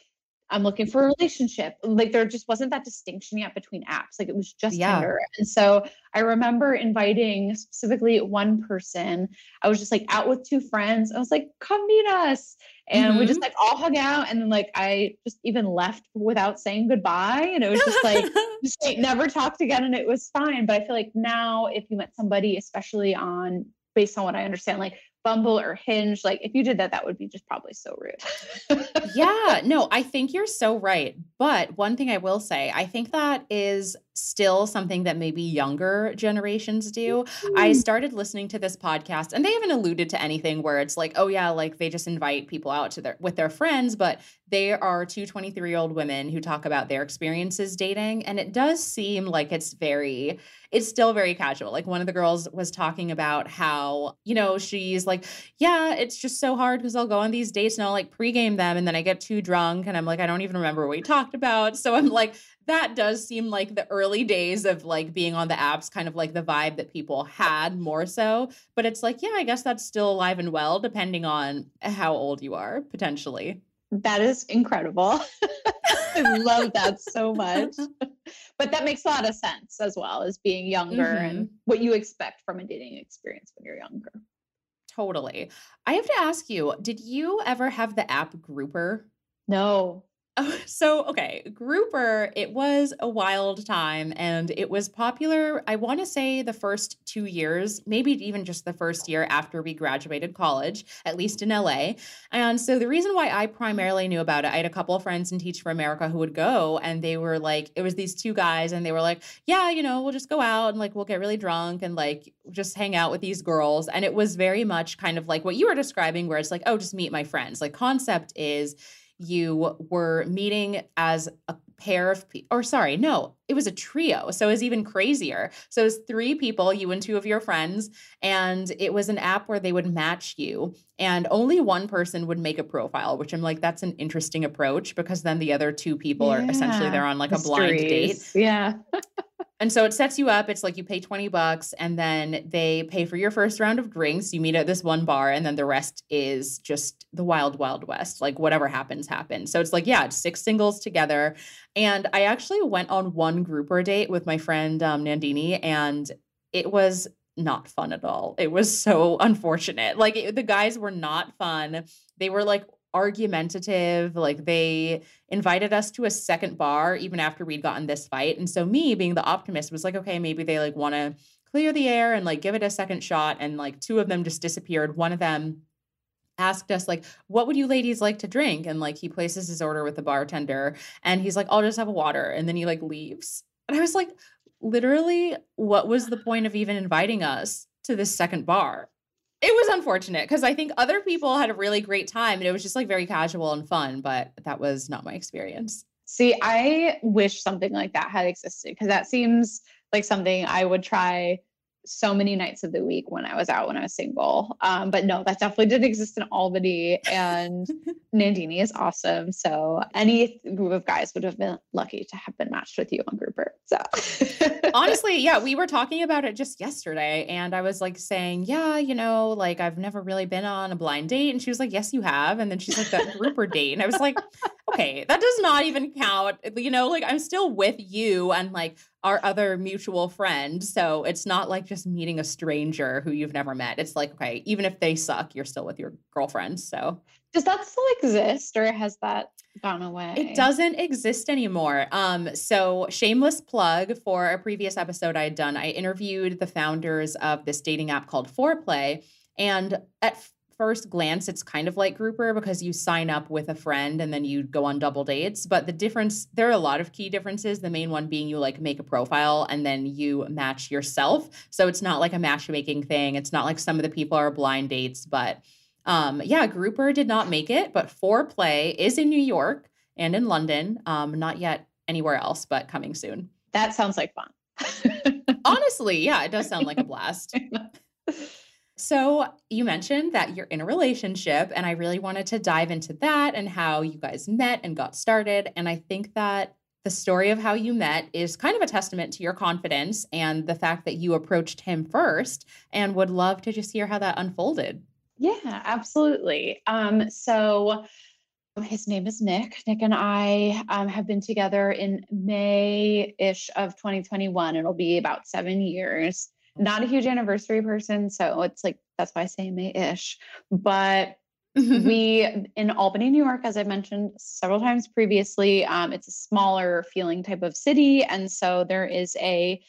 I'm looking for a relationship. Like there just wasn't that distinction yet between apps. Like it was just Tinder. And so I remember inviting specifically one person. I was just like out with two friends. I was like, come meet us. And we just like all hung out. And then like, I just even left without saying goodbye. And it was just like, just like never talked again. And it was fine. But I feel like now if you met somebody, especially on, based on what I understand, like Bumble or Hinge, like if you did that, that would be just probably so rude. Yeah, no, I think you're so right. But one thing I will say, I think that is still something that maybe younger generations do. I started listening to this podcast and they haven't alluded to anything where it's like, oh yeah, like they just invite people out to their, with their friends, but they are two 23-year-old women who talk about their experiences dating. And it does seem like it's very, it's still very casual. Like one of the girls was talking about how, you know, she's like, yeah, it's just so hard because I'll go on these dates and I'll like pregame them. And then I get too drunk and I'm like, I don't even remember what we talked about. So I'm like, that does seem like the early days of like being on the apps, kind of like the vibe that people had more so, but it's like, yeah, I guess that's still alive and well, depending on how old you are potentially. That is incredible. I love that so much. But that makes a lot of sense as well as being younger and what you expect from a dating experience when you're younger. Totally. I have to ask you, did you ever have the app Grouper? No. Oh, so, okay. Grouper, it was a wild time and it was popular. I want to say the first 2 years, maybe even just the first year after we graduated college, at least in LA. And so the reason why I primarily knew about it, I had a couple of friends in Teach for America who would go and they were like, it was these two guys and they were like, yeah, you know, we'll just go out and like, we'll get really drunk and like, just hang out with these girls. And it was very much kind of like what you were describing where it's like, oh, just meet my friends. Like concept is you were meeting as a pair of people, or sorry, no, it was a trio. So it was even crazier. So it was three people, you and two of your friends. And it was an app where they would match you and only one person would make a profile, which I'm like, that's an interesting approach because then the other two people are essentially, they're on like a blind date. Yeah. And so it sets you up. It's like you pay $20 and then they pay for your first round of drinks. You meet at this one bar and then the rest is just the wild, wild west. Like whatever happens, happens. So it's like, yeah, it's six singles together. And I actually went on one Grouper date with my friend Nandini and it was not fun at all. It was so unfortunate. Like the guys were not fun. They were like argumentative. Like they invited us to a second bar even after we'd gotten this fight. And so me being the optimist was like, okay, maybe they like want to clear the air and like give it a second shot. And like two of them just disappeared. One of them asked us like, what would you ladies like to drink? And like, he places his order with the bartender and he's like, I'll just have a water. And then he like leaves. And I was like, literally, what was the point of even inviting us to this second bar? It was unfortunate because I think other people had a really great time and it was just like very casual and fun, but that was not my experience. See, I wish something like that had existed because that seems like something I would try so many nights of the week when I was out when I was single. But no, that definitely did exist in Albany and Nandini is awesome. So any group of guys would have been lucky to have been matched with you on Grouper. So honestly, yeah, we were talking about it just yesterday and I was like saying, yeah, you know, like I've never really been on a blind date. And she was like, yes, you have. And then she's like that Grouper date. And I was like, okay, that does not even count. You know, like I'm still with you and like our other mutual friend. So it's not like just meeting a stranger who you've never met. It's like, okay, even if they suck, you're still with your girlfriend. So does that still exist or has that gone away? It doesn't exist anymore. So shameless plug for a previous episode I had done, I interviewed the founders of this dating app called Foreplay. And at first glance, it's kind of like Grouper because you sign up with a friend and then you go on double dates. But the difference, there are a lot of key differences. The main one being you like make a profile and then you match yourself. So it's not like a matchmaking thing. It's not like some of the people are blind dates, but yeah, Grouper did not make it, but Foreplay is in New York and in London. Not yet anywhere else, but coming soon. That sounds like fun. Honestly, yeah, it does sound like a blast. So you mentioned that you're in a relationship, and I really wanted to dive into that and how you guys met and got started. And I think that the story of how you met is kind of a testament to your confidence and the fact that you approached him first, and would love to just hear how that unfolded. Yeah, absolutely. So his name is Nick. Nick and I have been together in May-ish of 2021. It'll be about 7 years. Not a huge anniversary person, so it's like, that's why I say May-ish. But we, in Albany, New York, as I mentioned several times previously, it's a smaller feeling type of city. And so there is a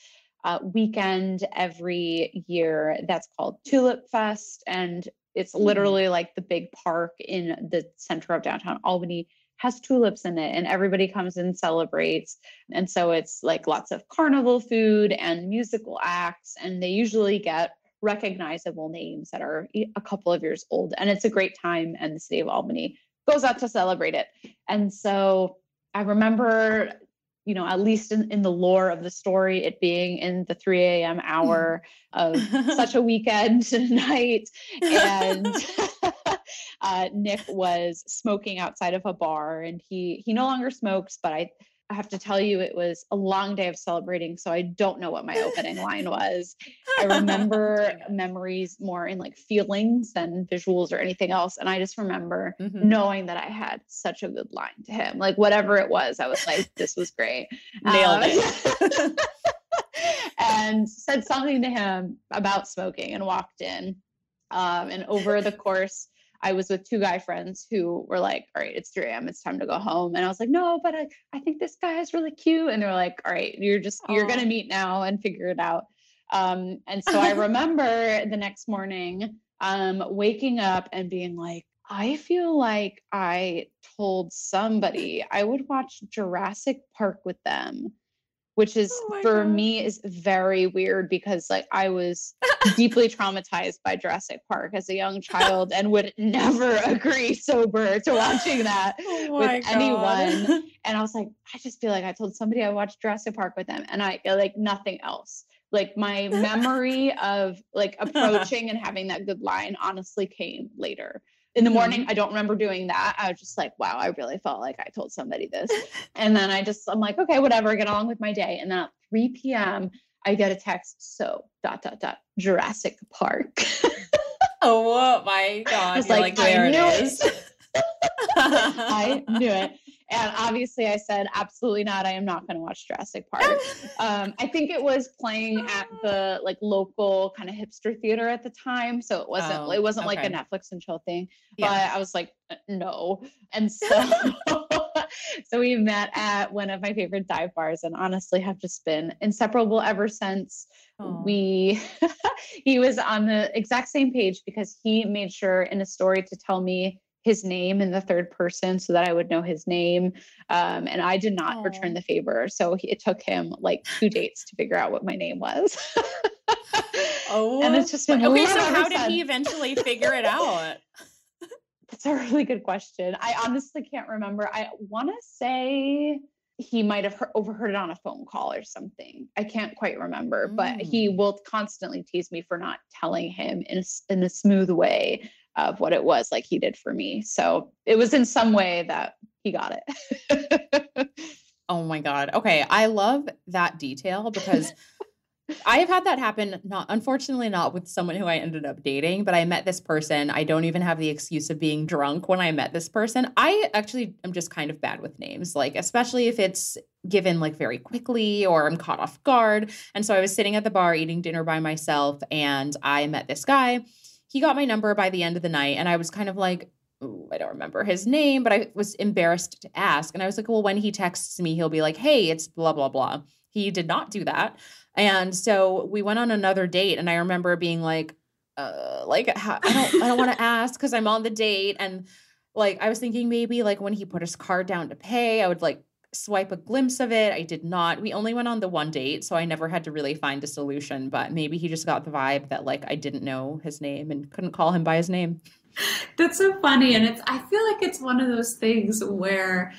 weekend every year that's called Tulip Fest. And it's literally like the big park in the center of downtown Albany has tulips in it, and everybody comes and celebrates. And so it's like lots of carnival food and musical acts, and they usually get recognizable names that are a couple of years old. And it's a great time, and the city of Albany goes out to celebrate it. And so I remember, you know, at least in the lore of the story, it being in the 3 a.m. hour of such a weekend night. And Nick was smoking outside of a bar, and he no longer smokes, but I have to tell you, it was a long day of celebrating. So I don't know what my opening line was. I remember memories more in like feelings than visuals or anything else. And I just remember knowing that I had such a good line to him, like whatever it was, I was like, this was great. Nailed it. And said something to him about smoking and walked in. And over the course, I was with 2 guy friends who were like, all right, it's 3 a.m. It's time to go home. And I was like, no, but I think this guy is really cute. And they were like, all right, you're going to meet now and figure it out. And so I remember the next morning waking up and being like, I feel like I told somebody I would watch Jurassic Park with them, which is me is very weird, because like I was deeply traumatized by Jurassic Park as a young child and would never agree sober to watching that with anyone. And I was like, I just feel like I told somebody I watched Jurassic Park with them, and I like nothing else. Like my memory of like approaching and having that good line honestly came later. In the morning, I don't remember doing that. I was just like, wow, I really felt like I told somebody this. And then I'm like, okay, whatever, get along with my day. And then at 3 p.m., I get a text. So, .. Jurassic Park. Oh my God. I was like there I knew it is. I knew it. And obviously I said, absolutely not. I am not going to watch Jurassic Park. I think it was playing at the like local kind of hipster theater at the time. So it wasn't like a Netflix and chill thing, but I was like, no. And so, we met at one of my favorite dive bars, and honestly have just been inseparable ever since. He was on the exact same page, because he made sure in a story to tell me his name in the third person so that I would know his name. And I did not return the favor. So it took him like 2 dates to figure out what my name was. And it's just been okay. So how did he eventually figure it out? That's a really good question. I honestly can't remember. I want to say he might've overheard it on a phone call or something. I can't quite remember, but he will constantly tease me for not telling him in a smooth way of what it was, like he did for me. So it was in some way that he got it. Oh my God. Okay. I love that detail, because I have had that happen. Unfortunately not with someone who I ended up dating, but I met this person. I don't even have the excuse of being drunk when I met this person. I actually am just kind of bad with names, like especially if it's given like very quickly or I'm caught off guard. And so I was sitting at the bar eating dinner by myself, and I met this guy. He got my number by the end of the night, and I was kind of like, ooh, I don't remember his name, but I was embarrassed to ask. And I was like, well, when he texts me, he'll be like, hey, it's blah, blah, blah. He did not do that. And so we went on another date, and I remember being like, I don't want to ask, cause I'm on the date. And like, I was thinking maybe like when he put his card down to pay, I would like swipe a glimpse of it. I did not. We only went on the one date, so I never had to really find a solution, but maybe he just got the vibe that like I didn't know his name and couldn't call him by his name. That's so funny. And I feel like it's one of those things where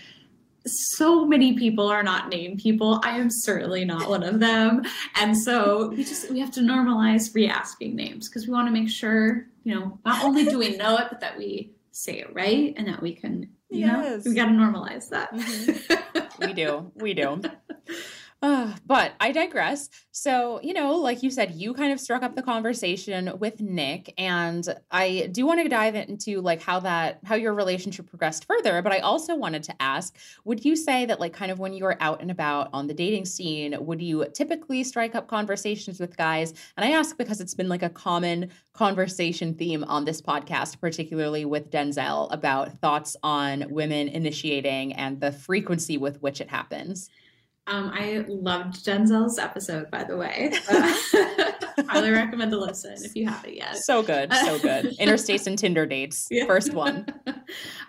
so many people are not named people. I am certainly not one of them. And so we have to normalize re-asking names, because we want to make sure, you know, not only do we know it, but that we say it right and that we can, you know, we got to normalize that. Mm-hmm. We do. But I digress. So, you know, like you said, you kind of struck up the conversation with Nick, and I do want to dive into like how your relationship progressed further. But I also wanted to ask, would you say that like kind of when you were out and about on the dating scene, would you typically strike up conversations with guys? And I ask because it's been like a common conversation theme on this podcast, particularly with Denzel, about thoughts on women initiating and the frequency with which it happens. I loved Denzel's episode, by the way. Highly recommend to listen if you haven't yet. So good. Interstates and Tinder dates, first one.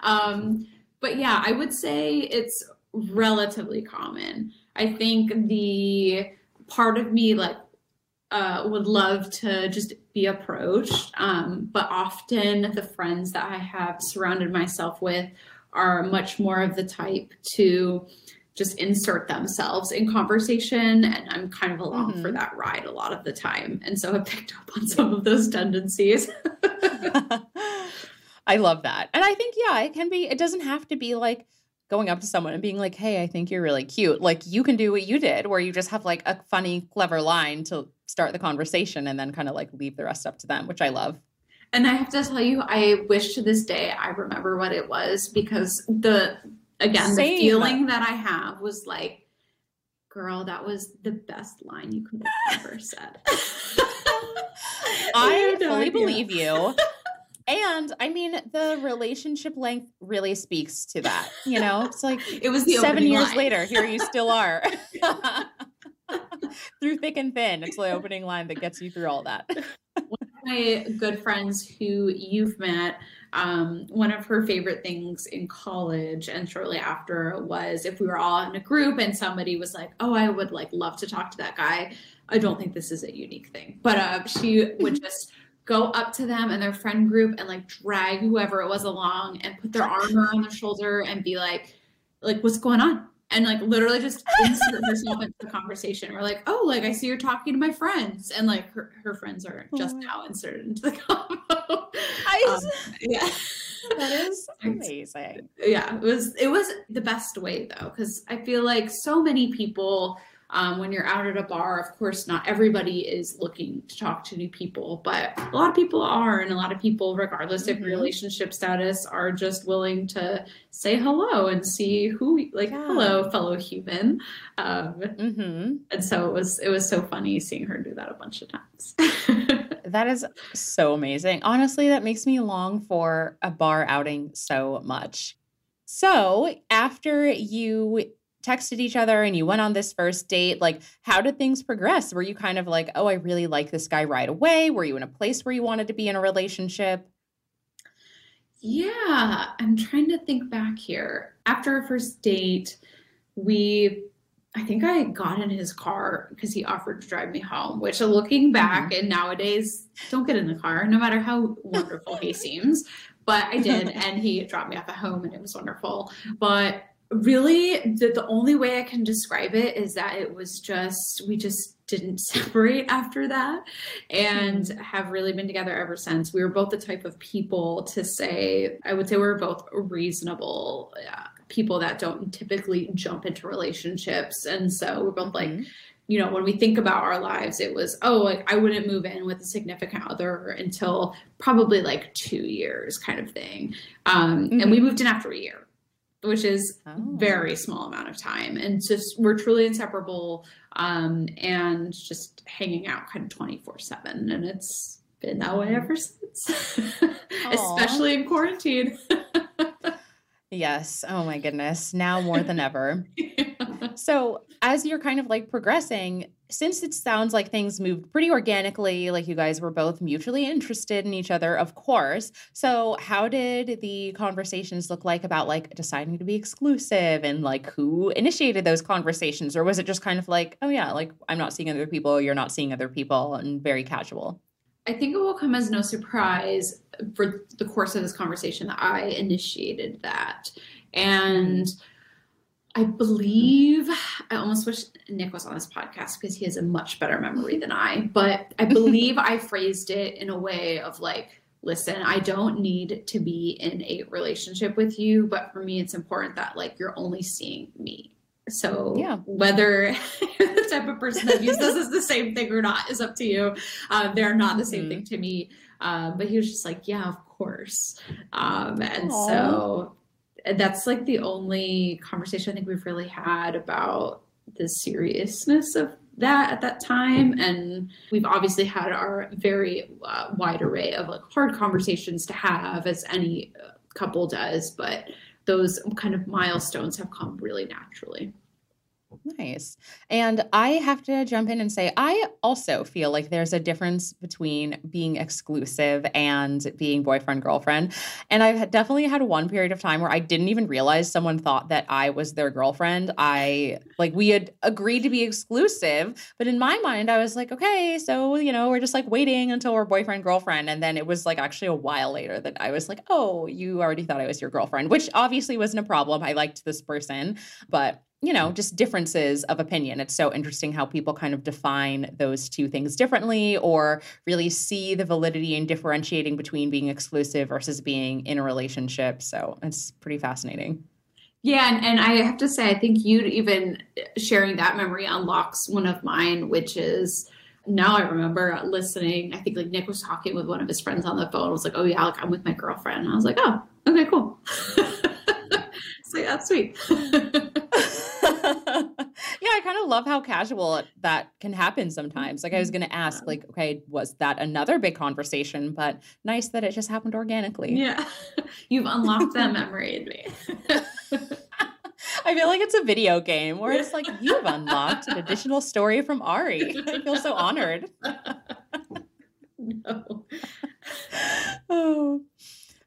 But yeah, I would say it's relatively common. I think the part of me like would love to just be approached, but often the friends that I have surrounded myself with are much more of the type to just insert themselves in conversation, and I'm kind of along for that ride a lot of the time. And so I picked up on some of those tendencies. I love that. And I think, yeah, it doesn't have to be like going up to someone and being like, hey, I think you're really cute. Like you can do what you did where you just have like a funny, clever line to start the conversation and then kind of like leave the rest up to them, which I love. And I have to tell you, I wish to this day I remember what it was, because the feeling that I have was like, girl, that was the best line you could have ever said. I fully believe you. And I mean, the relationship length really speaks to that. You know, it's like it was 7 years later. Here you still are. Through thick and thin. It's the opening line that gets you through all that. My good friends who you've met, one of her favorite things in college and shortly after was if we were all in a group and somebody was like, oh, I would like love to talk to that guy. I don't think this is a unique thing, but she would just go up to them and their friend group and like drag whoever it was along and put their arm around their shoulder and be like, what's going on? And like literally just insert herself into the conversation. We're like, oh, like I see you're talking to my friends, and like her friends are just now inserted into the combo. That is amazing. Yeah, it was the best way though, because I feel like so many people, when you're out at a bar, of course, not everybody is looking to talk to new people, but a lot of people are, and a lot of people, regardless of relationship status, are just willing to say hello and see who, like, hello, fellow human. And so it was so funny seeing her do that a bunch of times. That is so amazing. Honestly, that makes me long for a bar outing so much. So after you texted each other and you went on this first date, like how did things progress? Were you kind of like, oh, I really like this guy right away? Were you in a place where you wanted to be in a relationship? Yeah, I'm trying to think back here. After our first date, I think I got in his car because he offered to drive me home, which looking back and nowadays, don't get in the car, no matter how wonderful he seems, but I did. And he dropped me off at home and it was wonderful. But really, the only way I can describe it is that it was just, we just didn't separate after that and have really been together ever since. We were both the type of people to say, I would say we were both reasonable people that don't typically jump into relationships. And so we're both like, you know, when we think about our lives, it was, oh, like I wouldn't move in with a significant other until probably like 2 years kind of thing. And we moved in after a year, which is very small amount of time. And just, we're truly inseparable and just hanging out kind of 24/7. And it's been that way ever since, especially in quarantine. Yes. Oh my goodness. Now more than ever. So as you're kind of like progressing, since it sounds like things moved pretty organically, like you guys were both mutually interested in each other, of course. So how did the conversations look like about like deciding to be exclusive and like who initiated those conversations? Or was it just kind of like, oh yeah, like I'm not seeing other people, you're not seeing other people, and very casual? I think it will come as no surprise for the course of this conversation that I initiated that. And I believe, I almost wish Nick was on this podcast because he has a much better memory than I, but I believe I phrased it in a way of like, listen, I don't need to be in a relationship with you, but for me, it's important that like, you're only seeing me. So yeah. Whether you're the type of person that views this as the same thing or not is up to you. They're not the same thing to me. But he was just like, yeah, of course. And aww. So that's like the only conversation I think we've really had about the seriousness of that at that time. And we've obviously had our very wide array of like hard conversations to have, as any couple does, but those kind of milestones have come really naturally. Nice. And I have to jump in and say, I also feel like there's a difference between being exclusive and being boyfriend, girlfriend. And I've definitely had one period of time where I didn't even realize someone thought that I was their girlfriend. We had agreed to be exclusive, but in my mind, I was like, okay, so, you know, we're just like waiting until we're boyfriend, girlfriend. And then it was like actually a while later that I was like, oh, you already thought I was your girlfriend, which obviously wasn't a problem. I liked this person, but you know, just differences of opinion. It's so interesting how people kind of define those two things differently or really see the validity in differentiating between being exclusive versus being in a relationship. So it's pretty fascinating. Yeah. And I have to say, I think you even sharing that memory unlocks one of mine, which is now I remember listening. I think like Nick was talking with one of his friends on the phone. I was like, oh yeah, like I'm with my girlfriend. And I was like, oh, okay, cool. So that's sweet. Yeah, I kind of love how casual that can happen sometimes. Like I was going to ask, like, okay, was that another big conversation? But nice that it just happened organically. Yeah. You've unlocked that memory in me. I feel like it's a video game where it's like, you've unlocked an additional story from Ari. I feel so honored. No. Oh.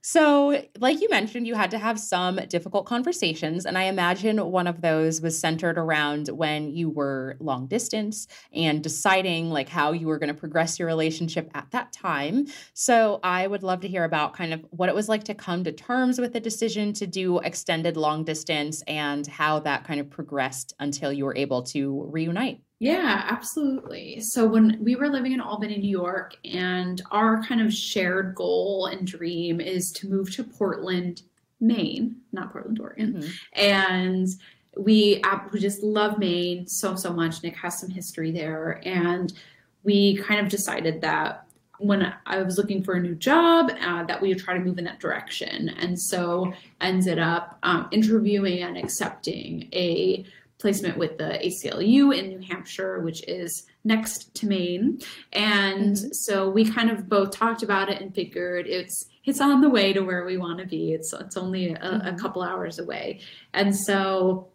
So like you mentioned, you had to have some difficult conversations. And I imagine one of those was centered around when you were long distance and deciding like how you were going to progress your relationship at that time. So I would love to hear about kind of what it was like to come to terms with the decision to do extended long distance and how that kind of progressed until you were able to reunite. Yeah, absolutely. So when we were living in Albany, New York, and our kind of shared goal and dream is to move to Portland, Maine, not Portland, Oregon. Mm-hmm. And we just love Maine so much. Nick has some history there. And we kind of decided that when I was looking for a new job, that we would try to move in that direction. And so ended up interviewing and accepting a placement with the ACLU in New Hampshire, which is next to Maine. And so we kind of both talked about it and figured it's on the way to where we want to be. It's only a couple hours away. And so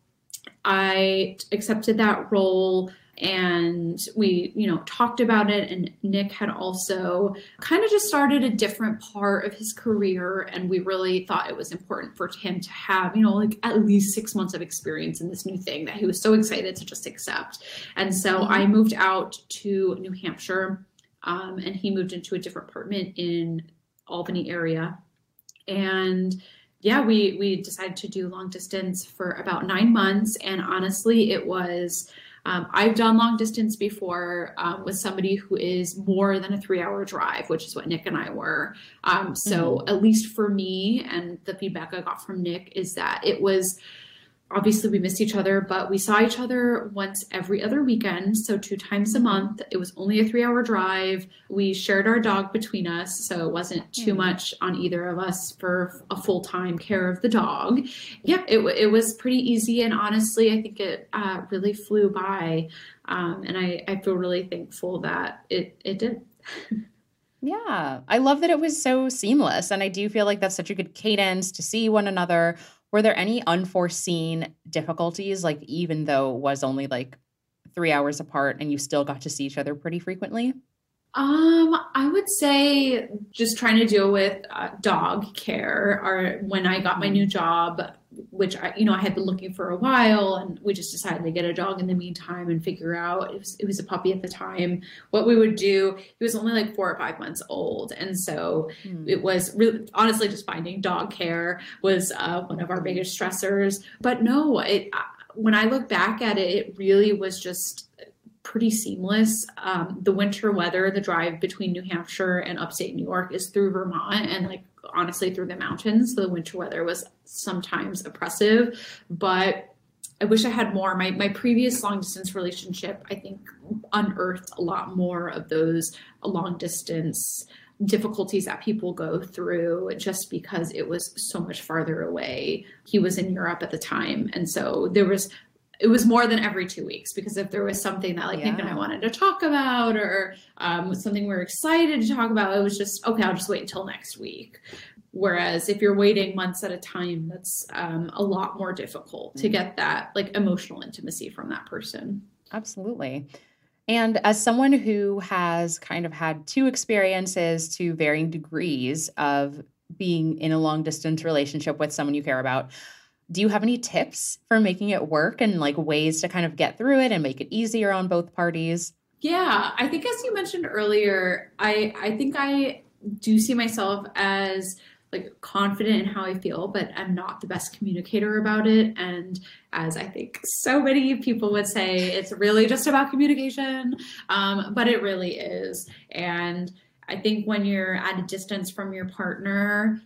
I accepted that role and we, you know, talked about it. And Nick had also kind of just started a different part of his career. And we really thought it was important for him to have, you know, like at least 6 months of experience in this new thing that he was so excited to just accept. And so I moved out to New Hampshire and he moved into a different apartment in Albany area. And yeah, we decided to do long distance for about 9 months. And honestly, it was... I've done long distance before with somebody who is more than a 3-hour drive, which is what Nick and I were. So at least for me, and the feedback I got from Nick is that it was, obviously we missed each other, but we saw each other once every other weekend. So 2 times a month, it was only a 3-hour drive. We shared our dog between us. So it wasn't too much on either of us for a full-time care of the dog. Yeah, it was pretty easy. And honestly, I think it really flew by. And I feel really thankful that it did. Yeah. I love that it was so seamless. And I do feel like that's such a good cadence to see one another. Were there any unforeseen difficulties, like even though it was only like 3 hours apart and you still got to see each other pretty frequently? I would say just trying to deal with dog care, or when I got my new job, which I had been looking for a while, and we just decided to get a dog in the meantime and figure out, it was a puppy at the time, what we would do. He was only like 4 or 5 months old. And so it was really, honestly, just finding dog care was one of our biggest stressors. But no, when I look back at it, it really was just pretty seamless. The winter weather, the drive between New Hampshire and upstate New York is through Vermont and like honestly through the mountains. So the winter weather was sometimes oppressive, but I wish I had more. My previous long distance relationship, I think, unearthed a lot more of those long distance difficulties that people go through just because it was so much farther away. He was in Europe at the time. And so it was more than every 2 weeks, because if there was something that like Nick and I wanted to talk about or something we're excited to talk about, it was just, okay, I'll just wait until next week. Whereas if you're waiting months at a time, that's a lot more difficult to get that like emotional intimacy from that person. Absolutely. And as someone who has kind of had two experiences to varying degrees of being in a long distance relationship with someone you care about, do you have any tips for making it work and like ways to kind of get through it and make it easier on both parties? Yeah, I think as you mentioned earlier, I think I do see myself as like confident in how I feel, but I'm not the best communicator about it. And as I think so many people would say, it's really just about communication, but it really is. And I think when you're at a distance from your partner,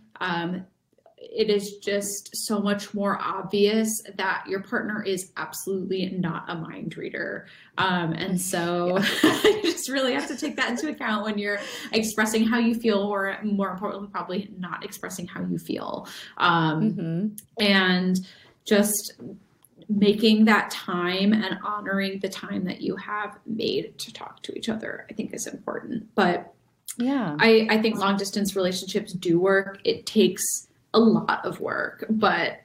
it is just so much more obvious that your partner is absolutely not a mind reader. And so you just really have to take that into account when you're expressing how you feel, or more importantly, probably not expressing how you feel. And just making that time and honoring the time that you have made to talk to each other, I think is important. But yeah, I think long distance relationships do work. It takes a lot of work, but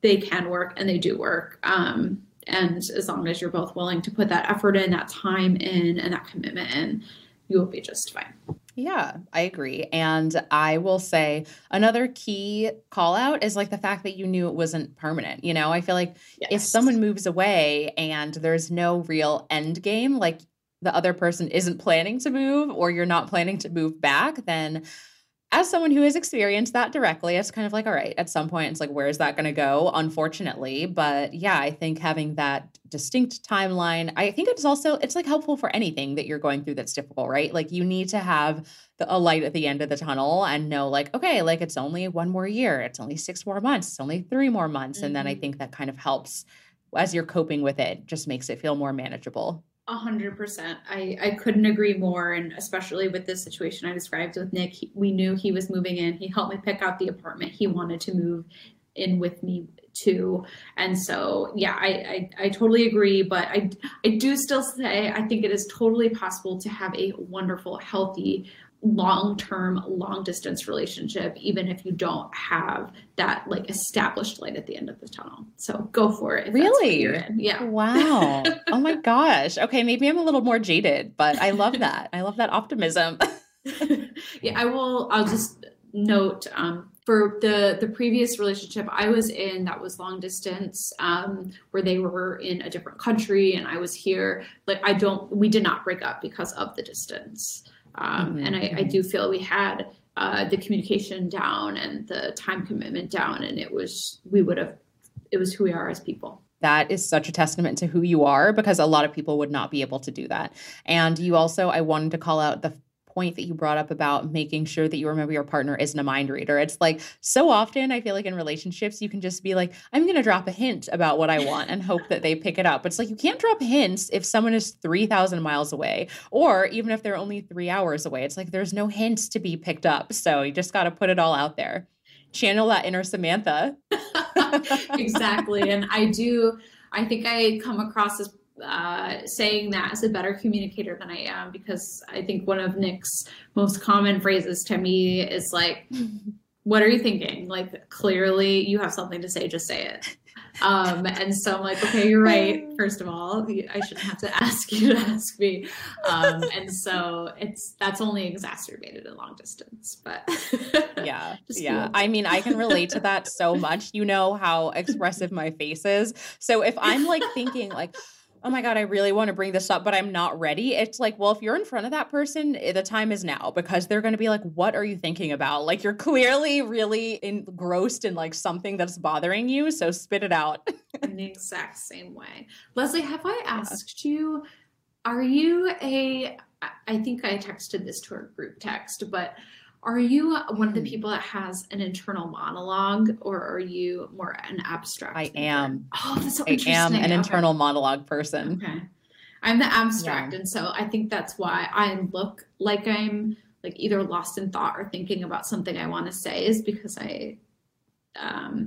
they can work and they do work. And as long as you're both willing to put that effort in, that time in, and that commitment in, you will be just fine. Yeah, I agree. And I will say another key call out is like the fact that you knew it wasn't permanent. You know, I feel like if someone moves away and there's no real end game, like the other person isn't planning to move or you're not planning to move back, then as someone who has experienced that directly, it's kind of like, all right, at some point, it's like, where is that going to go? Unfortunately. But yeah, I think having that distinct timeline, I think it's also, it's like helpful for anything that you're going through that's difficult, right? Like you need to have a light at the end of the tunnel and know like, okay, like it's only 1 more year. It's only 6 more months. It's only 3 more months. And then I think that kind of helps as you're coping with it, just makes it feel more manageable. 100%. I couldn't agree more. And especially with this situation I described with Nick, we knew he was moving in. He helped me pick out the apartment. He wanted to move in with me too. And so, yeah, I totally agree. But I do still say, I think it is totally possible to have a wonderful, healthy, long-term, long-distance relationship, even if you don't have that like established light at the end of the tunnel. So go for it. Really? Yeah. Wow. Oh my gosh. Okay. Maybe I'm a little more jaded, but I love that. I love that optimism. Yeah. I'll just note, for the previous relationship I was in that was long distance, where they were in a different country and I was here, like we did not break up because of the distance. And I do feel we had the communication down and the time commitment down, and it was who we are as people. That is such a testament to who you are, because a lot of people would not be able to do that. And you also, I wanted to call out the point that you brought up about making sure that you remember your partner isn't a mind reader. It's like so often I feel like in relationships, you can just be like, I'm going to drop a hint about what I want and hope that they pick it up. It's like, you can't drop hints if someone is 3,000 miles away, or even if they're only 3 hours away, it's like, there's no hints to be picked up. So you just got to put it all out there. Channel that inner Samantha. Exactly. And I think I come across as saying that as a better communicator than I am, because I think one of Nick's most common phrases to me is like, what are you thinking? Like, clearly you have something to say, just say it. And so I'm like, okay, you're right. First of all, I shouldn't have to ask you to ask me. And so that's only exacerbated in long distance, but yeah. Yeah. I mean, I can relate to that so much. You know how expressive my face is. So if I'm like thinking like, oh my God, I really want to bring this up, but I'm not ready. It's like, well, if you're in front of that person, the time is now, because they're going to be like, what are you thinking about? Like, you're clearly really engrossed in like something that's bothering you. So spit it out. in the exact same way. Leslie, have I asked you, are you a, I think I texted this to our group text, but are you one of the people that has an internal monologue, or are you more an abstract? I am. Oh, that's so interesting. I am an internal monologue person. Okay. I'm the abstract. Yeah. And so I think that's why I look like I'm like either lost in thought or thinking about something I want to say, is because I,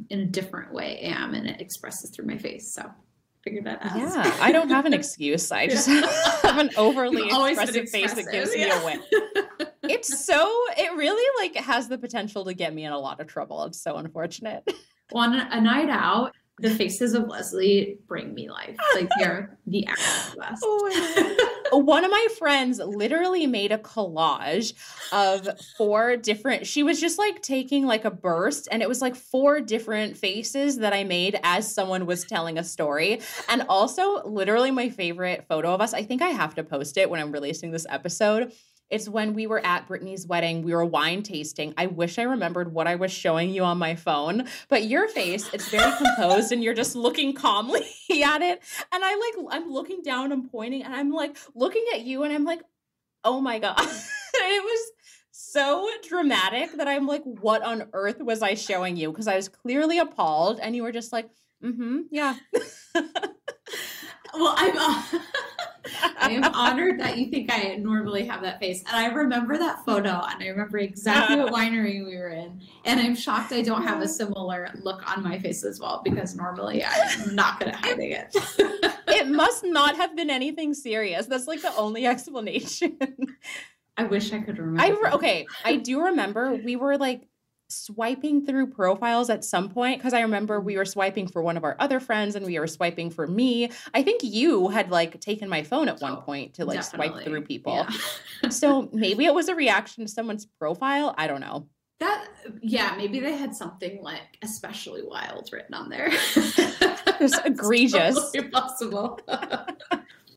in a different way am, and it expresses through my face. So figure that out. Yeah. I don't have an excuse. I just have an overly expressive face that gives me away. It's so, it really like has the potential to get me in a lot of trouble. It's so unfortunate. Well, on a night out, the faces of Leslie bring me life. Like they're the absolute best. Oh my God. One of my friends literally made a collage of four different, she was just like taking like a burst, and it was like four different faces that I made as someone was telling a story. And also literally my favorite photo of us, I think I have to post it when I'm releasing this episode, it's when we were at Brittany's wedding, we were wine tasting. I wish I remembered what I was showing you on my phone, but your face, it's very composed and you're just looking calmly at it. And I'm looking down, I'm pointing, and I'm like looking at you and I'm like, oh my God. It was so dramatic that I'm like, what on earth was I showing you? Because I was clearly appalled and you were just like, mm-hmm, yeah. Well, I am honored that you think I normally have that face. And I remember that photo, and I remember exactly what winery we were in. And I'm shocked I don't have a similar look on my face as well, because normally I'm not good at hiding it. It must not have been anything serious. That's like the only explanation. I wish I could remember. I do remember we were like swiping through profiles at some point, because I remember we were swiping for one of our other friends and we were swiping for me. I think you had like taken my phone at one point to like swipe through people. Yeah. So maybe it was a reaction to someone's profile. I don't know. Maybe they had something like especially wild written on there. It's egregious. Totally possible.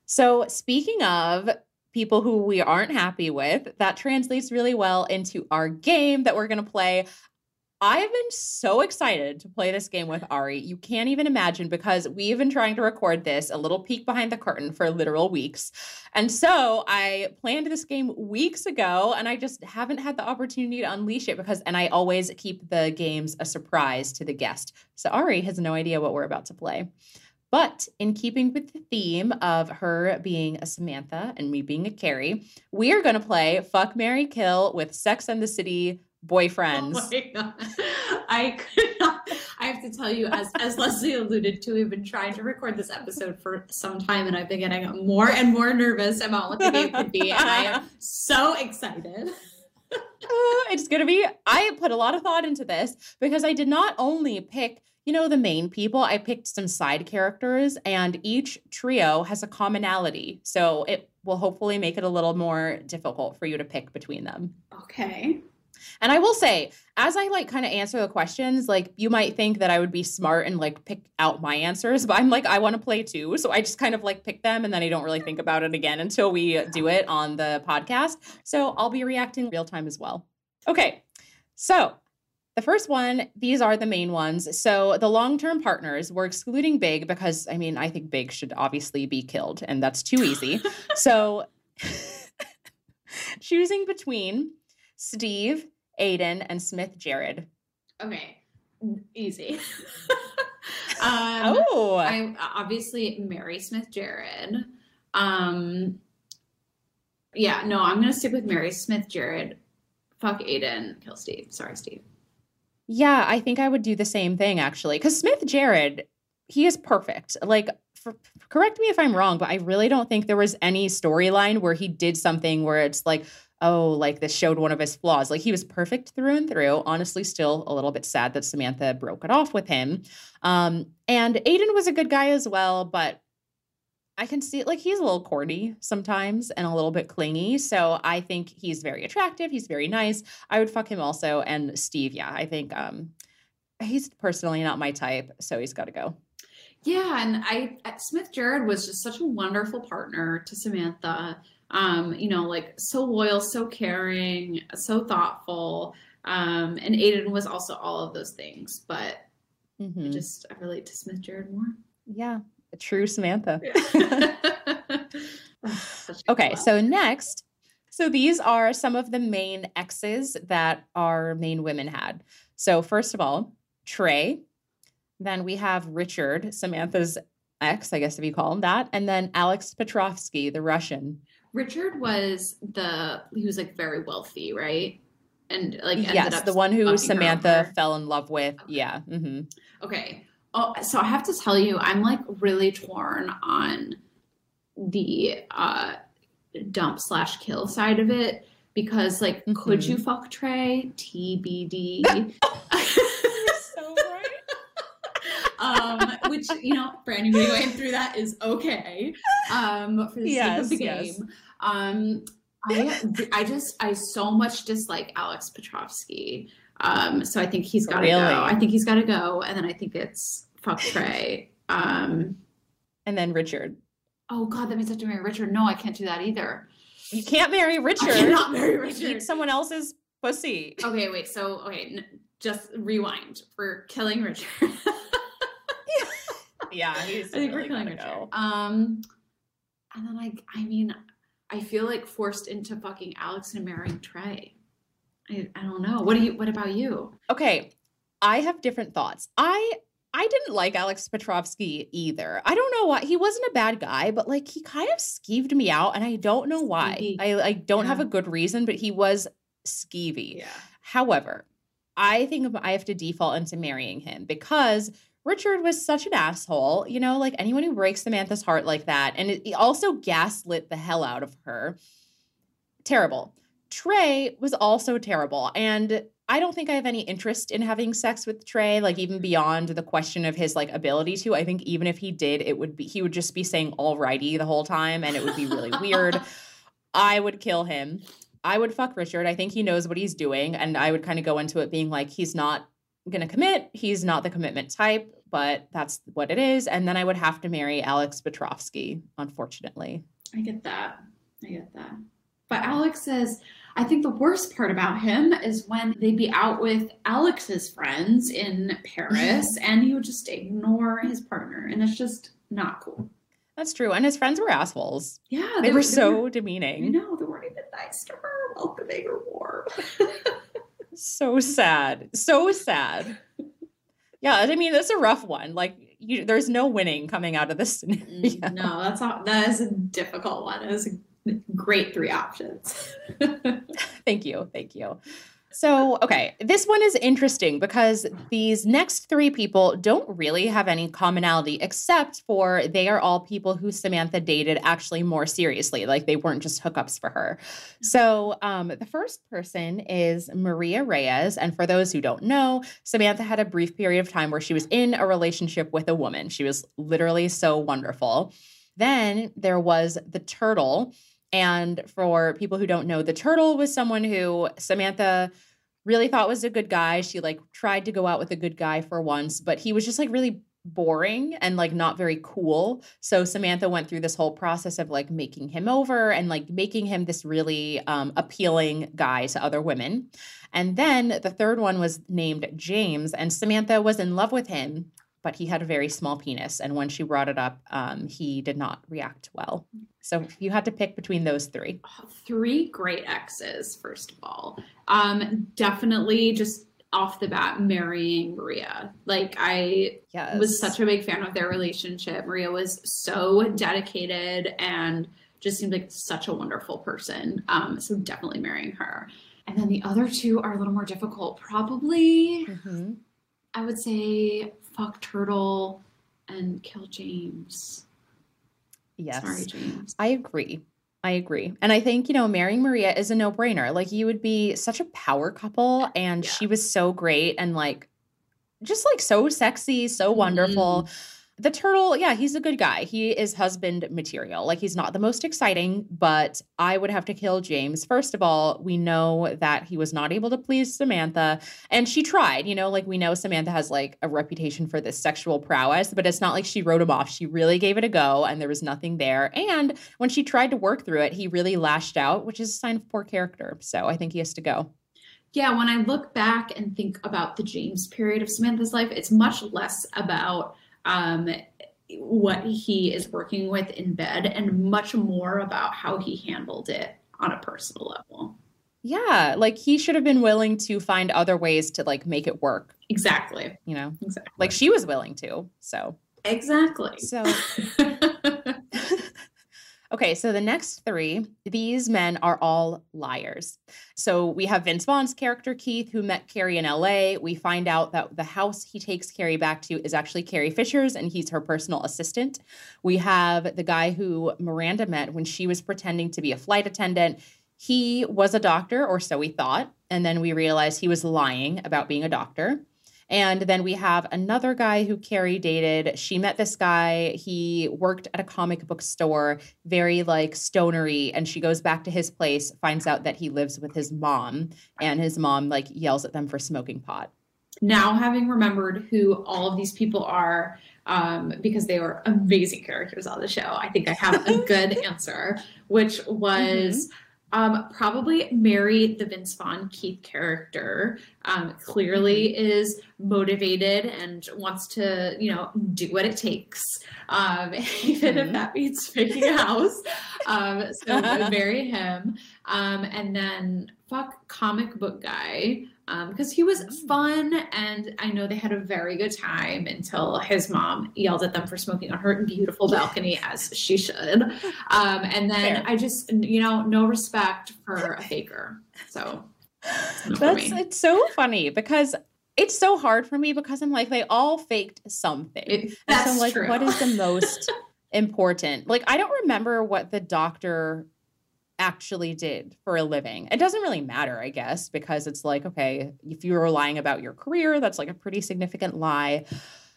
So speaking of people who we aren't happy with, that translates really well into our game that we're going to play. I've been so excited to play this game with Ari. You can't even imagine, because we've been trying to record this, a little peek behind the curtain, for literal weeks. And so I planned this game weeks ago and I just haven't had the opportunity to unleash it, because, and I always keep the games a surprise to the guest. So Ari has no idea what we're about to play. But in keeping with the theme of her being a Samantha and me being a Carrie, we are going to play Fuck, Marry, Kill with Sex and the City boyfriends. Oh my God. I could not. I have to tell you, as Leslie alluded to, we've been trying to record this episode for some time, and I've been getting more and more nervous about what the game could be, and I am so excited. It's going to be, I put a lot of thought into this, because I did not only pick, you know, the main people, I picked some side characters, and each trio has a commonality. So it will hopefully make it a little more difficult for you to pick between them. Okay. And I will say, as I like kind of answer the questions, like you might think that I would be smart and like pick out my answers, but I'm like, I want to play too. So I just kind of like pick them and then I don't really think about it again until we do it on the podcast. So I'll be reacting real time as well. Okay. So the first one, these are the main ones. So the long-term partners, we're excluding Big because, I mean, I think Big should obviously be killed and that's too easy. So choosing between Steve, Aiden, and Smith Jared. Okay. Easy. I obviously marry Smith Jared. I'm going to stick with marry Smith Jared. Fuck Aiden, kill Steve. Sorry, Steve. Yeah, I think I would do the same thing actually. Because Smith Jared, he is perfect. Like, correct me if I'm wrong, but I really don't think there was any storyline where he did something where it's like, oh, like this showed one of his flaws. Like he was perfect through and through. Honestly, still a little bit sad that Samantha broke it off with him. And Aiden was a good guy as well, but I can see like he's a little corny sometimes and a little bit clingy. So I think he's very attractive. He's very nice. I would fuck him also. And Steve, yeah, I think he's personally not my type. So he's got to go. Yeah. And Smith Jared was just such a wonderful partner to Samantha. Like so loyal, so caring, so thoughtful. And Aiden was also all of those things, but I relate to Smith Jared more. Yeah. A true Samantha. Yeah. Okay. So next. So these are some of the main exes that our main women had. So first of all, Trey. Then we have Richard, Samantha's ex, I guess if you call him that. And then Alex Petrovsky, the Russian. Richard was he was like very wealthy, right? And like ended up the one who Samantha fell in love with. Okay. Yeah. Mm-hmm. Okay. Oh, so I have to tell you, I'm like really torn on the dump/kill side of it because like, mm-hmm. Could you fuck Trey? TBD. You're so right. Which, you know, for anybody going through that is okay. For the sake of the game. Yes. I so much dislike Alex Petrovsky. So I think he's got to go. I think he's got to go. And then I think it's fuck Trey. And then Richard. Oh God, that means I have to marry Richard. No, I can't do that either. You can't marry Richard. I cannot marry Richard. You keep someone else's pussy. Okay, wait. So, just rewind. We're killing Richard. Yeah, he's I think really we're killing Richard. Go. And then I feel like forced into fucking Alex and marrying Trey. I don't know. What about you? Okay. I have different thoughts. I didn't like Alex Petrovsky either. I don't know why. He wasn't a bad guy, but like he kind of skeeved me out and I don't know why. I don't have a good reason, but he was skeevy. Yeah. However, I think I have to default into marrying him because Richard was such an asshole, you know, like anyone who breaks Samantha's heart like that. And he also gaslit the hell out of her. Terrible. Trey was also terrible. And I don't think I have any interest in having sex with Trey, like even beyond the question of his like ability to. I think even if he did, he would just be saying alrighty the whole time and it would be really weird. I would kill him. I would fuck Richard. I think he knows what he's doing. And I would kind of go into it being like, he's not going to commit. He's not the commitment type, but that's what it is. And then I would have to marry Alex Petrovsky, unfortunately. I get that. But Alex says, I think the worst part about him is when they'd be out with Alex's friends in Paris and he would just ignore his partner. And that's just not cool. That's true. And his friends were assholes. Yeah. They were so demeaning. You know, they weren't even nice to her, welcoming or warm. So sad. Yeah. I mean, that's a rough one. Like, there's no winning coming out of this scenario. No, that is a difficult one. It was great three options. Thank you. So, okay. This one is interesting because these next three people don't really have any commonality except for they are all people who Samantha dated actually more seriously. Like they weren't just hookups for her. So the first person is Maria Reyes. And for those who don't know, Samantha had a brief period of time where she was in a relationship with a woman. She was literally so wonderful. Then there was the Turtle. And for people who don't know, the Turtle was someone who Samantha really thought was a good guy. She like tried to go out with a good guy for once, but he was just like really boring and like not very cool. So Samantha went through this whole process of like making him over and like making him this really appealing guy to other women. And then the third one was named James, and Samantha was in love with him, but he had a very small penis. And when she brought it up, he did not react well. So you had to pick between those three. Three great exes, first of all. Definitely just off the bat, marrying Maria. Like I was such a big fan of their relationship. Maria was so dedicated and just seemed like such a wonderful person. So definitely marrying her. And then the other two are a little more difficult. Probably, mm-hmm. I would say, fuck Turtle and kill James. Yes. Sorry, James. I agree. And I think, you know, marrying Maria is a no-brainer. Like you would be such a power couple and she was so great and like, just like so sexy, so wonderful. Mm-hmm. The Turtle, he's a good guy. He is husband material. Like he's not the most exciting, but I would have to kill James. First of all, we know that he was not able to please Samantha and she tried, you know, like we know Samantha has like a reputation for this sexual prowess, but it's not like she wrote him off. She really gave it a go and there was nothing there. And when she tried to work through it, he really lashed out, which is a sign of poor character. So I think he has to go. Yeah. When I look back and think about the James period of Samantha's life, it's much less about what he is working with in bed and much more about how he handled it on a personal level. Yeah. Like, he should have been willing to find other ways to, like, make it work. Exactly. You know? Exactly. Like, she was willing to, so. Exactly. So. Okay. So the next three, these men are all liars. So we have Vince Vaughn's character, Keith, who met Carrie in LA. We find out that the house he takes Carrie back to is actually Carrie Fisher's, and he's her personal assistant. We have the guy who Miranda met when she was pretending to be a flight attendant. He was a doctor, or so we thought. And then we realized he was lying about being a doctor. And then we have another guy who Carrie dated. She met this guy. He worked at a comic book store, very, like, stonery. And she goes back to his place, finds out that he lives with his mom. And his mom, like, yells at them for smoking pot. Now, having remembered who all of these people are, because they were amazing characters on the show, I think I have a good answer, which was... probably Mary, the Vince Vaughn Keith character, clearly is motivated and wants to, you know, do what it takes, even if that means making a house. So marry him. And then fuck comic book guy, because he was fun, and I know they had a very good time until his mom yelled at them for smoking on her beautiful balcony, as she should. And then fair. I just, you know, no respect for a faker. So it's so funny because it's so hard for me, because I'm like, they all faked something. That's so, like, true. What is the most important? Like, I don't remember what the doctor actually did for a living. It doesn't really matter, I guess, because it's like, okay, if you were lying about your career, that's like a pretty significant lie.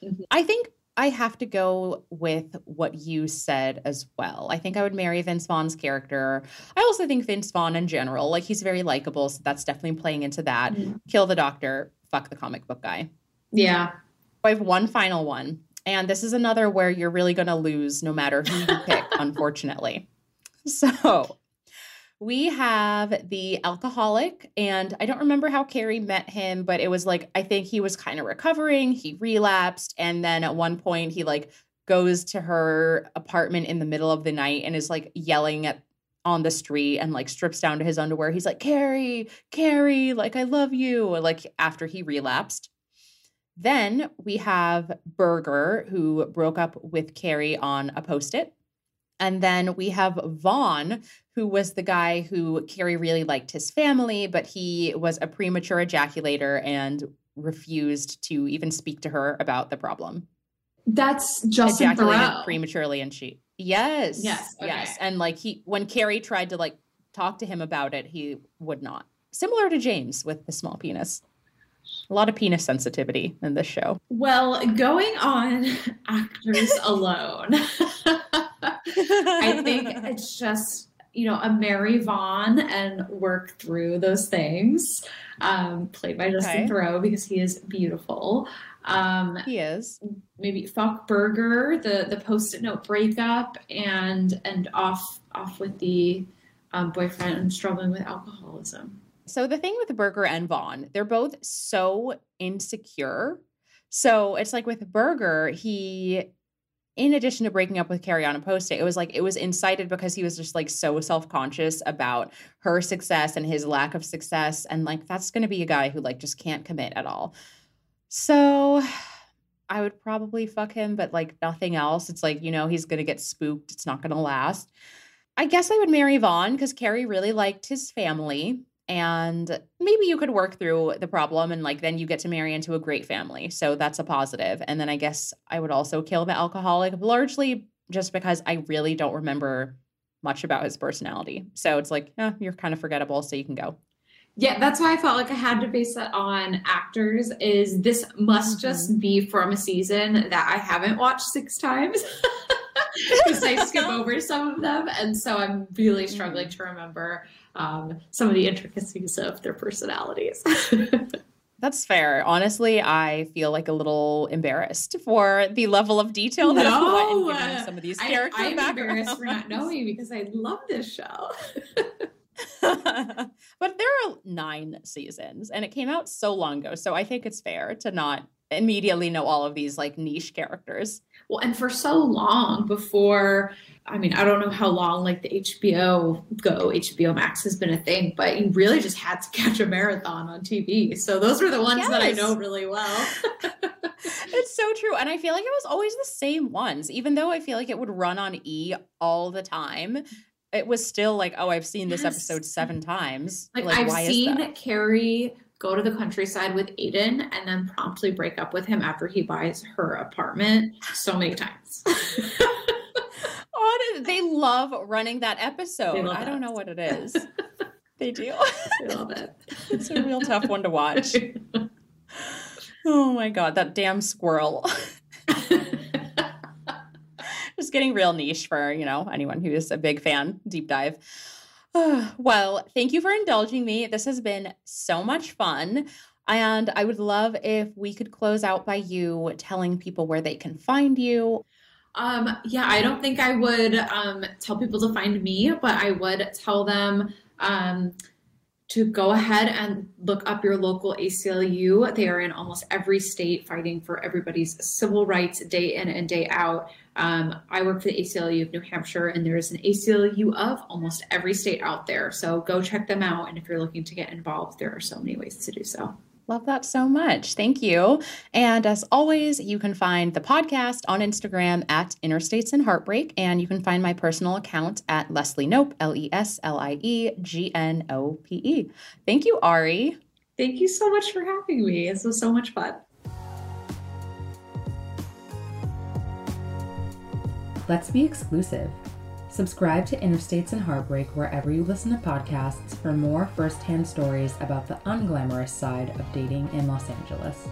Mm-hmm. I think I have to go with what you said as well. I think I would marry Vince Vaughn's character. I also think Vince Vaughn in general, like, he's very likable. So that's definitely playing into that. Mm-hmm. Kill the doctor, fuck the comic book guy. Yeah. I have one final one. And this is another where you're really going to lose no matter who you pick, unfortunately. So... we have the alcoholic, and I don't remember how Carrie met him, but it was like, I think he was kind of recovering. He relapsed. And then at one point he, like, goes to her apartment in the middle of the night and is, like, yelling at on the street and, like, strips down to his underwear. He's like, Carrie, like, I love you. Like, after he relapsed. Then we have Berger, who broke up with Carrie on a Post-it. And then we have Vaughn, who was the guy who Carrie really liked his family, but he was a premature ejaculator and refused to even speak to her about the problem. That's Justin Thoreau. Prematurely, and she, yes. Yes. Okay. Yes. And, like, when Carrie tried to, like, talk to him about it, he would not. Similar to James with the small penis. A lot of penis sensitivity in this show. Well, going on actors alone, I think it's just, you know, a Mary Vaughn and work through those things, played by Justin Thoreau, because he is beautiful. He is. Maybe fuck Berger, the Post-it note breakup, and off with the boyfriend struggling with alcoholism. So the thing with Berger and Vaughn, they're both so insecure. So it's like with Berger, he, in addition to breaking up with Carrie on a Post-it, it was incited because he was just, like, so self-conscious about her success and his lack of success. And, like, that's going to be a guy who, like, just can't commit at all. So I would probably fuck him, but, like, nothing else. It's like, you know, he's going to get spooked. It's not going to last. I guess I would marry Vaughn because Carrie really liked his family. And maybe you could work through the problem and, like, then you get to marry into a great family. So that's a positive. And then I guess I would also kill the alcoholic, largely just because I really don't remember much about his personality. So it's like, you're kind of forgettable, so you can go. Yeah, that's why I felt like I had to base that on actors. Is this must just be from a season that I haven't watched 6 times. Because I skip over some of them, and so I'm really struggling to remember some of the intricacies of their personalities. That's fair. Honestly, I feel like a little embarrassed for the level of detail that I've gotten given some of these characters. I'm embarrassed for not knowing because I love this show. But there are 9 seasons, and it came out so long ago, so I think it's fair to not immediately know all of these like niche characters. Well, and for so long before, I mean, I don't know how long like the HBO Max has been a thing, but you really just had to catch a marathon on TV. So those were the ones that I know really well. It's so true. And I feel like it was always the same ones, even though I feel like it would run on E all the time. It was still like, oh, I've seen this episode 7 times. Like I've seen Carrie go to the countryside with Aiden and then promptly break up with him after he buys her apartment so many times. They love running that episode. I don't know what it is. They do. They love it. It's a real tough one to watch. Oh my God, that damn squirrel. Just getting real niche for, you know, anyone who is a big fan, deep dive. Well, thank you for indulging me. This has been so much fun. And I would love if we could close out by you telling people where they can find you. Yeah, I don't think I would tell people to find me, but I would tell them to go ahead and look up your local ACLU. They are in almost every state fighting for everybody's civil rights day in and day out. I work for the ACLU of New Hampshire, and there is an ACLU of almost every state out there. So go check them out. And if you're looking to get involved, there are so many ways to do so. Love that so much. Thank you. And as always, you can find the podcast on Instagram at Interstates and Heartbreak. And you can find my personal account at Leslie Knope, LeslieGnope. Thank you, Ari. Thank you so much for having me. This was so much fun. Let's be exclusive. Subscribe to Interstates and Heartbreak wherever you listen to podcasts for more firsthand stories about the unglamorous side of dating in Los Angeles.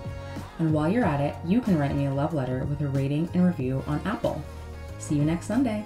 And while you're at it, you can write me a love letter with a rating and review on Apple. See you next Sunday.